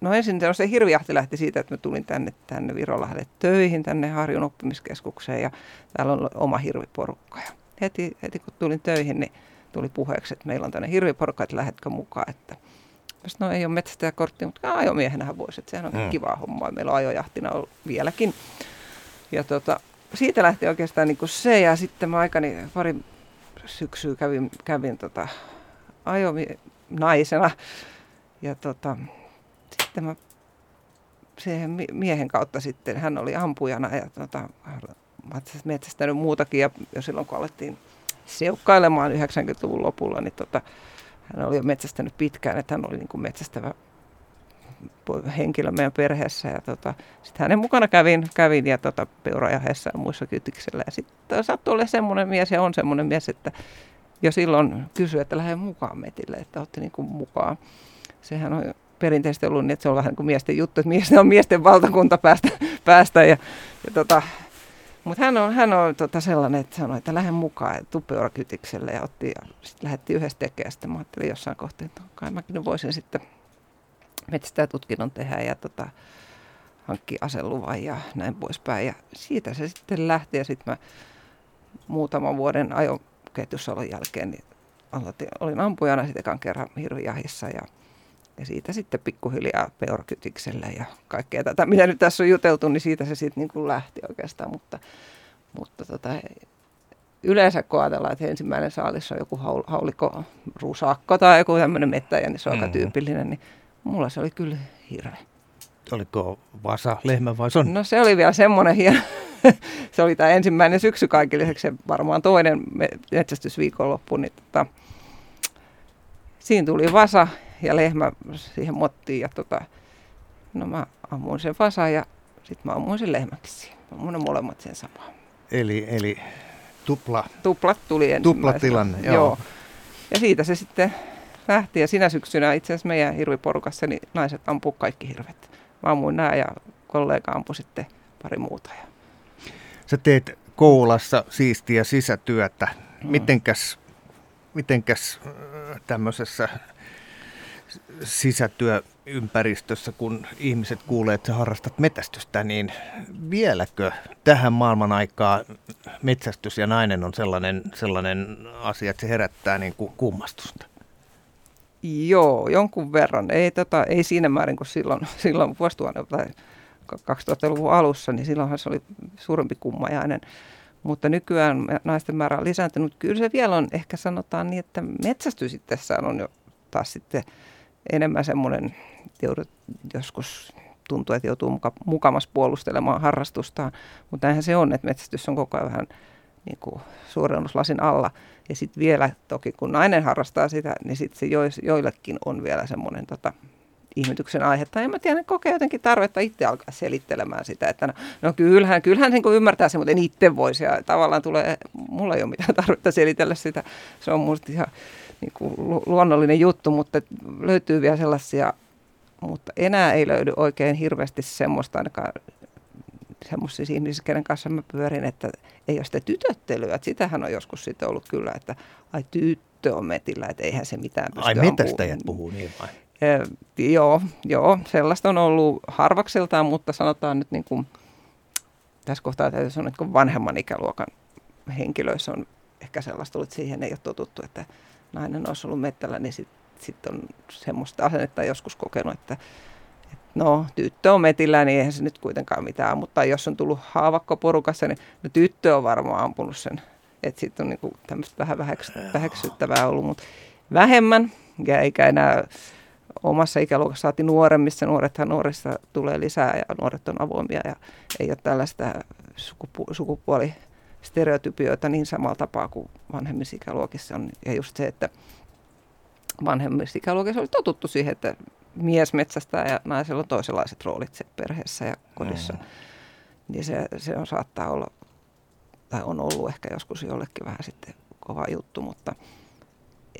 No ensin se hirvijahti lähti siitä, että mä tulin tänne, tänne Virolahdelle töihin, tänne Harjun oppimiskeskukseen ja täällä on oma hirviporukka. Ja heti, heti kun tulin töihin, niin tuli puheeksi, että meillä on tänne hirviporukka, että lähdetkö mukaan. Että, no ei ole metsästäjäkorttia, mutta ajomiehenähän voisi, että sehän on mm. kivaa hommaa. Meillä on ajojahtina ollut vieläkin. Ja tota, siitä lähti oikeastaan niin kuin se ja sitten mä aikani pari syksyä kävin, kävin tota, ajonaisena ja tota... Tämä miehen kautta sitten, hän oli ampujana ja tuota, metsästänyt muutakin ja jo silloin kun alettiin seukkailemaan yhdeksänkymmentäluvun lopulla, niin tuota, hän oli jo metsästänyt pitkään, että hän oli niin kuin metsästävä henkilö meidän perheessä ja tuota, sitten hänen mukana kävin, kävin ja tuota, Peurajahessa ja muissa kytiksellä ja sitten sattui olla semmoinen mies ja on semmoinen mies, että jo silloin kysyi, että lähde mukaan metille, että otti niin kuin mukaan. Sehän on perinteisesti ollut niin, että se on vähän niin kuin miesten juttu, että miesten on miesten valtakunta päästä. päästä ja, ja tota, mutta hän on, hän on tota sellainen, että sanoi, että lähden mukaan ja tuu peurakytikselle ja otti ja sitten lähdettiin yhdessä tekemään. Sitten mä ajattelin jossain kohtaa, että kai mäkin voisin sitten metsästäjätutkinnon tehdä ja tota, hankkia aseluvan ja näin poispäin. Ja siitä se sitten lähti ja sitten mä muutaman vuoden ajoketjussalon jälkeen niin aloitin, olin ampujana sitten ekan kerran hirvijahissa ja Ja siitä sitten pikkuhiljaa peurakytiksellä ja kaikkea tätä, mitä nyt tässä on juteltu, niin siitä se sitten niin kuin lähti oikeastaan. Mutta, mutta tota, yleensä kun ajatellaan, että ensimmäinen saalis on joku haulikko, rusaakko tai joku tämmöinen mettäjä, niin se on mm. aika tyypillinen, niin mulla se oli kyllä hirve. Oliko vasa, lehmä vai sonni? No se oli vielä semmoinen hieno. Se oli tämä ensimmäinen syksy kaikille, se varmaan toinen metsästysviikonloppu, niin tota, siinä tuli vasa. Ja lehmä siihen mottiin ja tota, no mä ammuin sen vasan ja sit mä ammuin sen lehmäkin siihen. Mä ammuin ne molemmat sen samaan. Eli, eli tupla. Tuplat tuli ensimmäisenä. Tuplatilanne, joo. joo. Ja siitä se sitten lähti ja sinä syksynä itse asiassa meidän hirviporukassa niin naiset ampuu kaikki hirvet. Mä ammuin nää ja kollega ampui sitten pari muuta. Ja... Sä teet koulassa siistiä sisätyötä. Hmm. Mitenkäs, mitenkäs tämmöisessä... sisätyöympäristössä, kun ihmiset kuulee, että sä harrastat metästystä, niin vieläkö tähän maailman aikaan metsästys ja nainen on sellainen, sellainen asia, että se herättää niin kuin kummastusta? Joo, jonkun verran. Ei, tota, ei siinä määrin kuin silloin, silloin vuosituhannen tai kaksituhattaluvun alussa, niin silloinhan se oli suurempi kummajainen. Mutta nykyään naisten määrä on lisääntynyt. Kyllä se vielä on, ehkä sanotaan niin, että metsästys itsessään on jo taas sitten enemmän semmoinen, joskus tuntuu, että joutuu muka, mukamas puolustelemaan harrastustaan, mutta näinhän se on, että metsästys on koko ajan vähän niin kuin suurennuslasin alla. Ja sitten vielä toki, kun nainen harrastaa sitä, niin sitten se jo, joillekin on vielä semmoinen tota, ihmetyksen aihe. Tai en mä tiedä, ne kokee jotenkin tarvetta itse alkaa selittelemään sitä, että no, no kyllähän, kyllähän niin kuin ymmärtää se, mutta en itse voisi. Ja tavallaan tulee, mulla ei ole mitään tarvetta selitellä sitä, se on musta ihan... Niin kuin luonnollinen juttu, mutta löytyy vielä sellaisia, mutta enää ei löydy oikein hirveästi semmoista ainakaan semmoisia ihmisiä, kenen kanssa mä pyörin, että ei ole sitä tytöttelyä. Että sitähän on joskus sitten ollut kyllä, että ai tyttö on metillä, että eihän se mitään pysty ampumaan. Ai metästäjät puhuu niin vai? E, joo, joo, sellaista on ollut harvakseltaan, mutta sanotaan nyt niin kuin, tässä kohtaa täytyy sanoa, että kun vanhemman ikäluokan henkilöissä on ehkä sellaista ollut, että siihen ei ole totuttu, että nainen olisi ollut mettällä, niin sitten sit on semmoista asennetta joskus kokenut, että et no tyttö on metillä, niin eihän se nyt kuitenkaan mitään. Mutta jos on tullut haavakko porukassa, niin no, tyttö on varmaan ampunut sen. Että sitten on niinku tämmöistä vähän väheksyttävää ollut, mutta vähemmän. Ja eikä enää omassa ikäluokassa saati nuoremmissa. Nuorethan nuorissa tulee lisää ja nuoret on avoimia ja ei ole tällaista sukupu- sukupuoli. stereotypioita niin samalla tapaa kuin vanhemmissa ikäluokissa on. Ja just se, että vanhemmissa ikäluokissa oli totuttu siihen, että mies metsästää ja naisella on toisenlaiset roolit perheessä ja kodissa. Mm. Niin se, se on, saattaa olla tai on ollut ehkä joskus jollekin vähän sitten kova juttu, mutta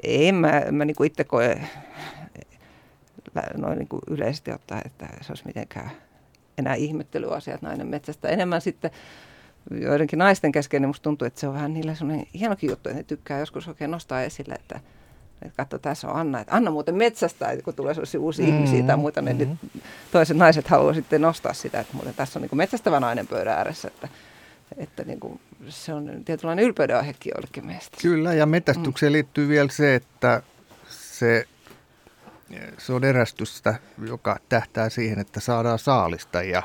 en mä, mä niinku itse koe noin niinku yleisesti ottaen, että se olisi mitenkään enää ihmettelyasiat nainen metsästä. Enemmän sitten joidenkin naisten kesken, niin musta tuntuu, että se on vähän niillä sellainen hienokin juttu, että ne tykkää joskus oikein nostaa esille, että katso, tässä on Anna. Että Anna muuten metsästää, kun tulee sellaisia uusia mm-hmm. ihmisiä tai muuta, niin mm-hmm. toiset naiset haluaa sitten nostaa sitä, että muuten tässä on niin kuin metsästävä nainen pöydän ääressä, että, että niin kuin se on tietynlainen ylpeyden aihekin jollekin meistä. Kyllä, ja metsästykseen mm. liittyy vielä se, että se, se on erästystä, joka tähtää siihen, että saadaan saalista, ja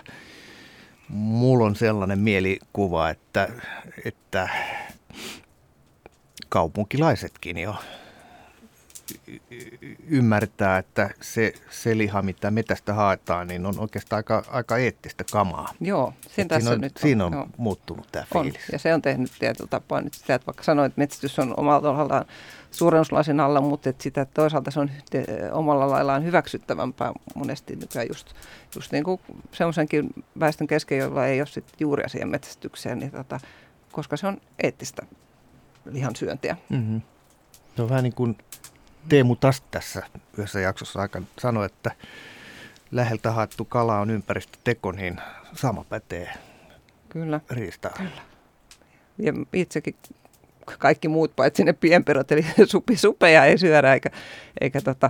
mulla on sellainen mielikuva, että, että kaupunkilaisetkin jo ymmärtää, että se, se liha, mitä metästä haetaan, niin on oikeastaan aika, aika eettistä kamaa. Joo, sen tässä on, nyt on. Siinä on joo. muuttunut tämä fiilis. Ja se on tehnyt tietyllä tapaa nyt sitä, että vaikka sanoit, että metsästys on omalla tavallaan suurennuslasin alla, mutta että sitä toisaalta se on omalla laillaan hyväksyttävämpää monesti nykyään just, just niin kuin semmoisenkin väestön kesken, jolla ei ole sit juuria siihen metsästykseen, niin tota, koska se on eettistä lihansyöntiä. Mm-hmm. Se on vähän niin kuin Teemu Tast tässä yhdessä jaksossa aikana sanoi, että läheltä haettu kala on ympäristöteko, niin sama pätee kyllä riistaa. Kyllä. Ja itsekin kaikki muut, paitsi ne pienperot, eli supi, supeja ei syödä, eikä, eikä tota,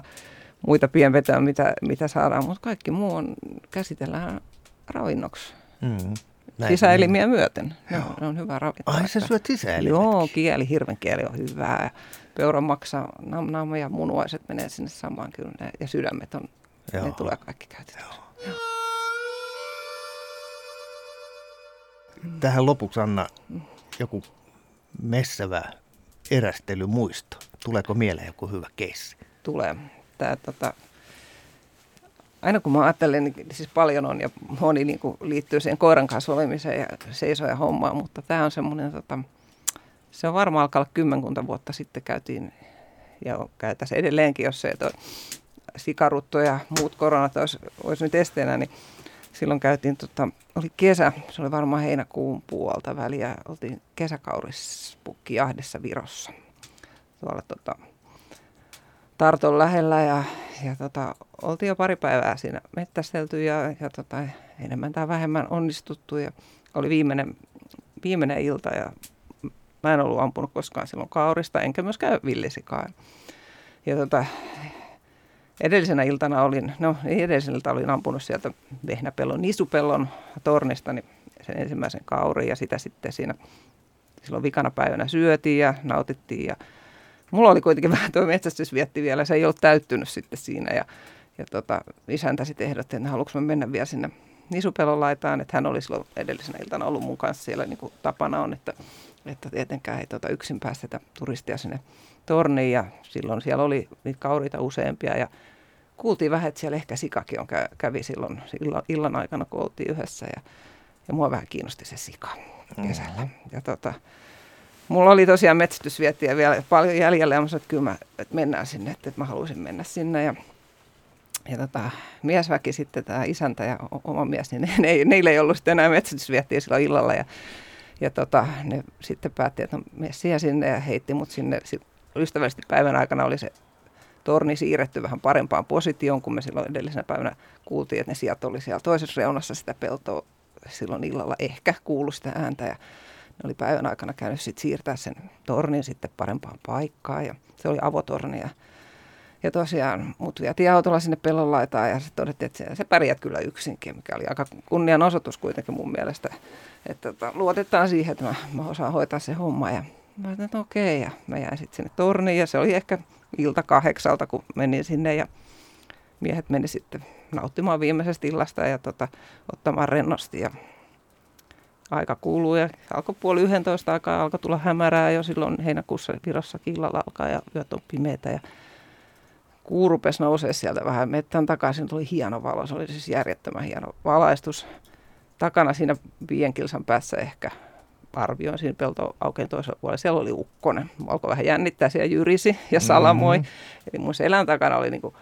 muita pienvetoja, mitä, mitä saadaan, mutta kaikki muu on, käsitellään ravinnoksi. Mm. Näin, sisäelimiä niin. myöten. Ne on, ne on hyvä ravintoa. Ai sä syöt sisäelimetkin? Joo, kieli, hirvenkieli on hyvää. Peuran maksa, nam, nam ja munuaiset menee sinne samaan kyllä. Ne, ja sydämet on, joo. ne tulee kaikki käytetyksi. Tähän lopuksi, Anna, joku messävä erästelymuisto. Tuleeko mieleen joku hyvä keissi? Tulee. Tää tota... Aina kun mä ajattelen, niin siis paljon on ja moni niin kuin liittyy siihen koiran kanssa olemiseen ja seisoja hommaan, mutta tämä on semmoinen, tota, se on varmaan alkaa olla kymmenkunta vuotta sitten käytiin ja käytäisiin edelleenkin, jos se toi sikarutto ja muut koronat olisi, olisi nyt esteenä, niin silloin käytiin, tota, oli kesä, se oli varmaan heinäkuun puolta väliä, oltiin kesäkaurispukkijahdessa Virossa tuolla tota, Tarton lähellä ja, ja tota, oltiin jo pari päivää siinä mettästelty ja, ja tota, enemmän tai vähemmän onnistuttu ja oli viimeinen, viimeinen ilta ja mä en ollut ampunut koskaan silloin kaurista enkä myöskään villisikaan. Ja tota, edellisenä iltana olin, no ei edellisenä iltana olin ampunut sieltä vehnäpellon nisupellon tornista niin sen ensimmäisen kaurin ja sitä sitten siinä silloin vikana päivänä syötiin ja nautittiin ja mulla oli kuitenkin vähän tuo metsästysvietti vielä, se ei ollut täyttynyt sitten siinä ja, ja tota, isäntä sitten ehdotti, että haluanko mä mennä vielä sinne nisupelon laitaan, että hän oli silloin edellisenä iltana ollut mun kanssa siellä, niin kuin tapana on, että, että tietenkään ei tota, yksin päästetä turistia sinne torniin ja silloin siellä oli niitä kauriita useampia ja kuultiin vähän, että siellä ehkä sikakin on kä- kävi silloin illan, illan aikana, kun oltiin yhdessä ja, ja mua vähän kiinnosti se sika kesällä ja tota... Mulla oli tosiaan metsästysviettiä vielä paljon jäljellä ja mä sanoin, että kyllä mä, että mennään sinne, että, että mä haluaisin mennä sinne. Ja, ja tota, miesväki sitten, tämä isäntä ja oma mies, niin ne, ne, niillä ei ollut sitten enää metsästysviettiä silloin illalla. Ja, ja tota, ne sitten päätti, että no mene siihen sinne ja heitti mut sinne. Ystävällisesti päivän aikana oli se torni siirretty vähän parempaan positioon, kun me silloin edellisenä päivänä kuultiin, että ne sijat oli siellä toisessa reunassa sitä peltoa silloin illalla. Ehkä kuului sitä ääntä ja... Ne oli päivän aikana käynyt sit siirtää sen tornin sitten parempaan paikkaan ja se oli avotorni. Ja, ja tosiaan mut vietiin autolla sinne pellon laitaan ja se todettiin, että se, se pärjät kyllä yksinkin, mikä oli aika kunnianosoitus kuitenkin mun mielestä. Että, että luotetaan siihen, että mä, mä osaan hoitaa se homma. Ja mä ajattelin, että okei, ja mä jäin sitten sinne torniin ja se oli ehkä ilta kahdeksalta, kun menin sinne ja miehet meni sitten nauttimaan viimeisestä illasta ja tota, ottamaan rennosti ja... Aika kuuluu ja alkoi puoli yhdentoista aikaa, alkoi tulla hämärää jo silloin heinäkuussa Virossa illalla alkaa ja yöt on pimeätä ja kuu rupesi nousee sieltä vähän metsän takaisin, tuli hieno valo, se oli siis järjettömän hieno valaistus. Takana siinä viien kilsan päässä ehkä arvioin siinä pelto aukeen toisella puolella, siellä oli ukkonen, alkoi vähän jännittää, siellä jyrisi ja salamoi, mm-hmm. eli mun selän takana oli niinku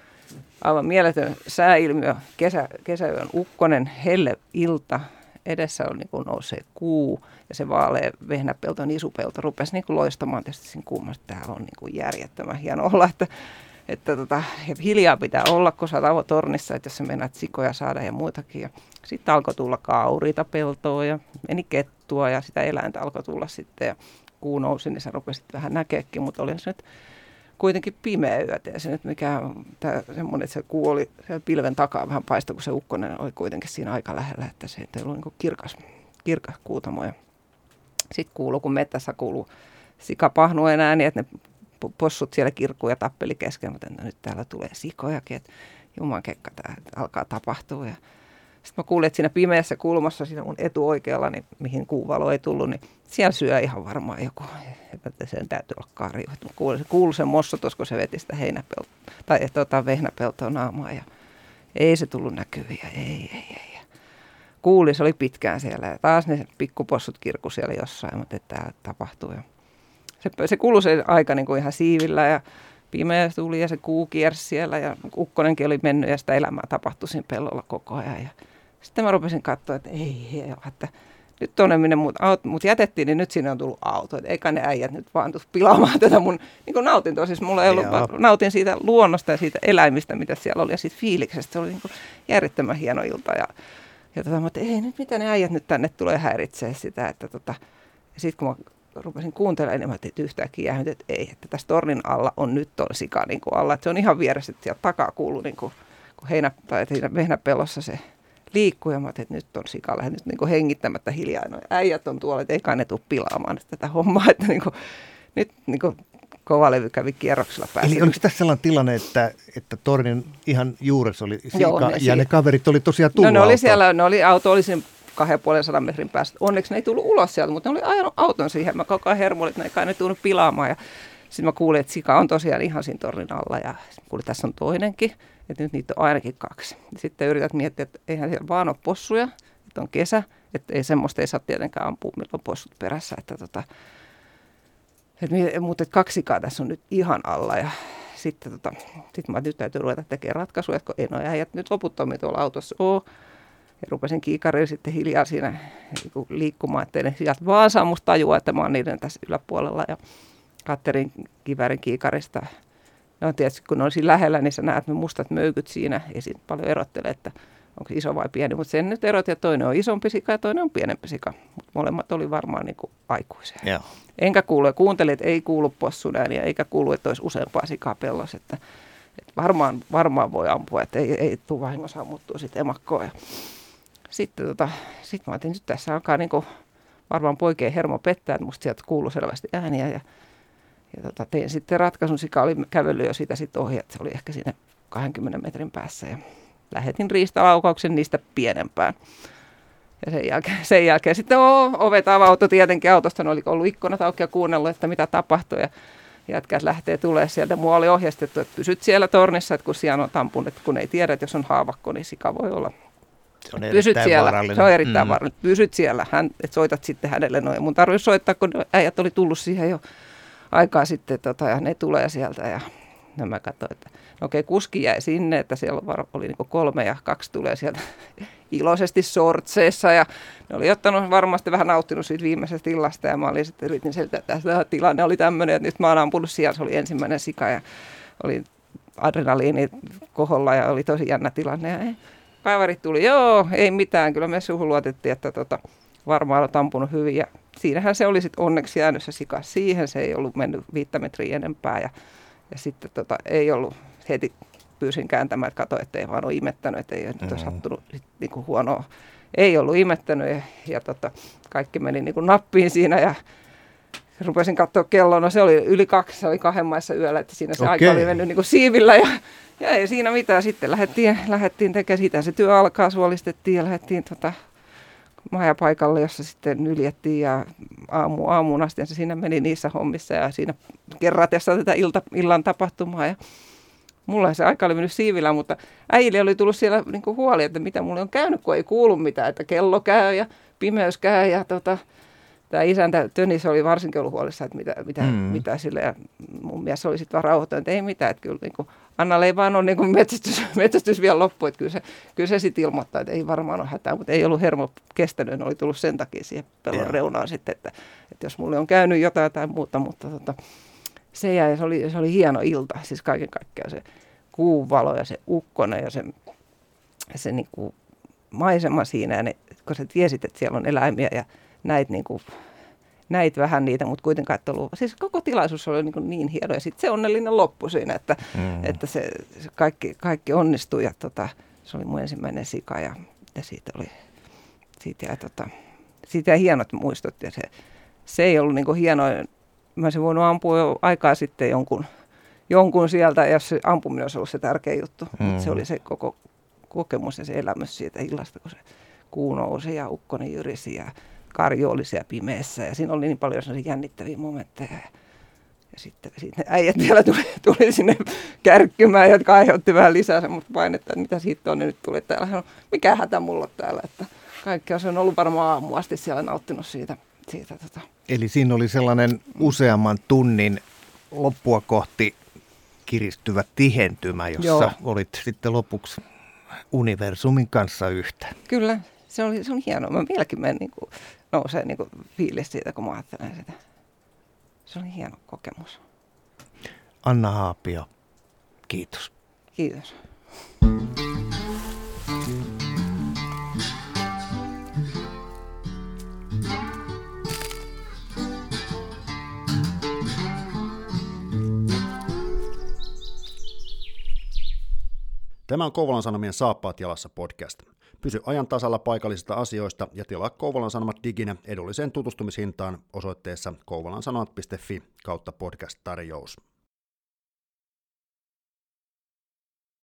aivan mieletön sääilmiö, kesä, kesäyön ukkonen, helle ilta. edessä on niin kuin nousee kuu ja se vaalea vehnäpelto, nisupelto rupesi niin kuin loistamaan tietysti siinä kuumassa. Täällä on niin kuin järjettömän hieno olla, että, että tota, hiljaa pitää olla, kun sä oot avotornissa, että jos sä meinaat sikoja saada ja muitakin. Sitten alkoi tulla kauriita peltoa ja meni kettua ja sitä eläintä alkoi tulla sitten ja kuu nousi, niin sä rupesit vähän näkeekin, mutta oli se nyt kuitenkin pimeä yö, ja se nyt mikä tää, semmoinen, että se kuu oli siellä pilven takaa vähän paistoi, kun se ukkonen oli kuitenkin siinä aika lähellä, että se ei ollut niin kuin kirkas, kirkas kuutamo. Sitten kuului, kun mettässä kuului sikapahnujen ääni, että ne possut siellä kirkuu ja tappeli kesken, mutta no, nyt täällä tulee sikojakin, että jumankekka, tämä alkaa tapahtua. Sitten mä kuulin, että siinä pimeässä kulmassa, siinä mun etuoikealla, niin mihin kuuvalo ei tullut, niin siellä syö ihan varmaan joku. Sen täytyy olla karju. Mä kuulin, se kuului se mossotus, kun se veti sitä heinäpeltoa, tai tuota, vehnäpeltoa naamaa. Ja ei se tullut näkyviä, ei, ei, ei. Kuuli, se oli pitkään siellä. Ja taas ne pikkupossut kirkui siellä jossain, mutta täällä tapahtuu. Ja se, se kuului se aika niin kuin ihan siivillä ja pimeä tuli ja se kuu kiersi siellä. Ja ukkonenkin oli mennyt ja sitä elämää tapahtui siinä pellolla koko ajan. Ja sitten mä rupesin katsoa, että ei, ei, että nyt tuonne, minne mut, aut, mut jätettiin, niin nyt sinne on tullut auto. Että eikä ne äijät nyt vaan tullut pilaamaan tätä mun niin kuin nautintoa. Siis mulla ei ollut, nautin siitä luonnosta ja siitä eläimistä, mitä siellä oli, ja siitä fiiliksestä. Se oli niin kuin järjettömän hieno ilta. Ja, ja tota, mä ei nyt, mitä ne äijät nyt tänne tulee häiritsee sitä. Että tota, sitten kun mä rupesin kuuntelemaan, niin mä tein yhtäkkiä jäänyt, että ei, että tässä tornin alla on nyt ton sika niin kuin alla. Että se on ihan vieressä, että siellä takaa kuuluu niin kuin, kun heinä, tai vehnäpelossa se liikkuu ja mä ajattelin, että nyt on sika lähden nyt niin kuin hengittämättä hiljaa. No, äijät on tuolla, että eikä ne tule pilaamaan tätä hommaa. Että niin kuin, nyt niin kuin kova levy kävi kierroksella päässä. Eli oliko tässä sellainen tilanne, että, että tornin ihan juuressa oli sika? Joo, ne ja si- ne kaverit oli tosiaan tullut no, ne oli siellä, ne oli, auto oli siinä kahden puolen sadan metrin päästä. Onneksi ne ei tullut ulos sieltä, mutta ne oli ajanut auton siihen. Mä koko ajan hermoin, että ne eikä ne tullut pilaamaan. Ja sitten mä kuulin, että sika on tosiaan ihan siinä tornin alla ja kuulin, että tässä on toinenkin. Että nyt niitä on ainakin kaksi. Sitten yrität miettiä, että eihän siellä vaan ole possuja, että on kesä, että ei semmoista ei saa tietenkään ampua, milloin possut perässä. Että tota, et, mutta et kaksi sikaa tässä on nyt ihan alla ja sitten tota, sit mä nyt täytyy ruveta tekemään ratkaisuja, kun en ole äijät nyt loputtomia tuolla autossa ole. Ja rupesin kiikarilla sitten hiljaa siinä liikkumaan, ettei ne sijat vaan saa musta tajua, että mä oon niiden tässä yläpuolella ja katterin kiväärin kiikarista. No tietysti kun ne on siinä lähellä, niin sä näet ne mustat möykyt siinä, ei siitä paljon erottele, että onko iso vai pieni, mutta sen nyt erot, ja toinen on isompi sika ja toinen on pienempi sika, mutta molemmat oli varmaan niin kuin aikuisia. Yeah. Enkä kuulu, ja kuuntelin, että ei kuulu possun ääniä, eikä kuulu, että olisi useampaa sikaa pellossa, että, että varmaan, varmaan voi ampua, että ei, ei tule vahingossa ammuttua sitten emakkoon. Ja sitten tota, sit mä ajattelin, nyt tässä alkaa niin kuin varmaan poikien hermo pettää, että musta sieltä kuuluu selvästi ääniä ja Ja tota, tein sitten ratkaisun, sika oli kävellyt jo siitä sitten ohi, että se oli ehkä siinä kaksikymmentä metrin päässä. Ja lähetin riistalaukauksen niistä pienempään. Ja sen jälkeen, sen jälkeen sitten o, ovet avautui tietenkin autosta, ne oli ollut ikkunat auki ja kuunnellut, että mitä tapahtui. Ja jätkät lähtee tulemaan sieltä. Mua oli ohjastettu, että pysyt siellä tornissa, että kun siellä on tampun, että kun ei tiedä, että jos on haavakko, niin sika voi olla. Se on pysyt siellä. Se on erittäin mm. vaarallinen. Pysyt siellä, Hän, että soitat sitten hänelle noin. Mun tarvitsi soittaa, kun äijät oli tullut siihen jo aikaa sitten, tota, ja ne tulee sieltä, ja no mä katsoin, että no okei, kuski jäi sinne, että siellä oli niinku kolme ja kaksi tulee sieltä iloisesti sortseissa, ja ne oli ottanut varmasti vähän nauttinut siitä viimeisestä illasta, ja mä olin sitten yritin sieltä, että tämä tilanne oli tämmöinen, että nyt mä oon ampunut siellä, se oli ensimmäinen sika, ja oli adrenaliini koholla, ja oli tosi jännä tilanne, ja kaivarit tuli, joo, ei mitään, kyllä me suhun luotettiin, että tota, varmaan olet ampunut hyvin, ja siinähän se oli sitten onneksi jäänyt se sika siihen, se ei ollut mennyt viittä metriä enempää ja, ja sitten tota, ei ollut, heti pyysin kääntämään, että katso, ettei vaan ole imettänyt, ettei mm-hmm. nyt ole sattunut sit, niinku, huonoa, ei ollut imettänyt ja, ja tota, kaikki meni niinku, nappiin siinä ja rupesin katsoa kelloa, no se oli yli kaksi, se oli kahden maissa yöllä, että siinä se okay. aika oli mennyt niinku, siivillä ja, ja ei siinä mitään, sitten lähdettiin, lähdettiin tekemään, siitä se työ alkaa, suolistettiin ja lähdettiin tota, majapaikalle, jossa sitten nyljettiin ja aamu, aamuun asti se siinä meni niissä hommissa ja siinä kerratessa tätä ilta, illan tapahtumaa. Ja mulla se aika oli mennyt siivillä, mutta äijille oli tullut siellä niin kuin huoli, että mitä mulle on käynyt, kun ei kuulu mitään, että kello käy ja pimeys käy. Ja tota, tämä isäntä Tönis oli varsinkin ollut huolissa, että mitä, mitä, mm. mitä sille. Ja mun mies oli sitten vaan rauhoittanut, että ei mitään, että kyllä niin kuin Anna ei vaan ole niin kuin metsästys, metsästys vielä loppu, että kyllä se, kyllä se sitten ilmoittaa, että ei varmaan ole hätää, mutta ei ollut hermo kestänyt, oli tullut sen takia siihen pellon reunaan sitten, että, että jos mulle on käynyt jotain tai muuta, mutta tota, se jäi, se oli, se oli hieno ilta, siis kaiken kaikkiaan se kuun valo ja se ukkonen ja se, se niin kuin maisema siinä, ja ne, kun sä tiesit, että siellä on eläimiä ja näit niin kuin... Näit vähän niitä, mutta kuitenkaan et ollut. Siis koko tilaisuus oli niin, niin hieno ja sitten se onnellinen loppu siinä, että, mm. että se, se kaikki, kaikki onnistui ja tota, se oli mun ensimmäinen sika ja, ja siitä oli siitä ja, tota, siitä ja hienot muistot ja se, se ei ollut niin hienoin. Mä olisin voinut ampua jo aikaa sitten jonkun, jonkun sieltä ja se ampuminen olisi ollut se tärkeä juttu, mm. mutta se oli se koko kokemus ja se elämys siitä illasta, kun se kuu nousi ja ukkonen jyrisi ja karjo oli siellä pimeässä ja siinä oli niin paljon sellaisia jännittäviä momentteja. Ja sitten ne äijät vielä tuli, tuli sinne kärkkymään, jotka aiheutti vähän lisää semmoista painetta, että mitä siitä on, ne nyt tuli täällä. Mikä hätä mulla on täällä, että kaikkea se on ollut varmaan aamuun asti siellä nauttinut siitä. siitä tota. Eli siinä oli sellainen useamman tunnin loppua kohti kiristyvä tihentymä, jossa Joo. olit sitten lopuksi universumin kanssa yhtä. Kyllä. Se oli, se on hienoa. Mä vieläkin menen niin kuin, nousee niin kuin fiilis siitä, kun mä ajattelen sitä. Se oli hieno kokemus. Anna Haapio, kiitos. Kiitos. Tämä on Kouvolan Sanomien Saappaat jalassa -podcast. Pysy ajan tasalla paikallisista asioista ja tilaa Kouvolan Sanomat diginä edulliseen tutustumishintaan osoitteessa kouvolansanomat piste fi kautta podcast tarjous.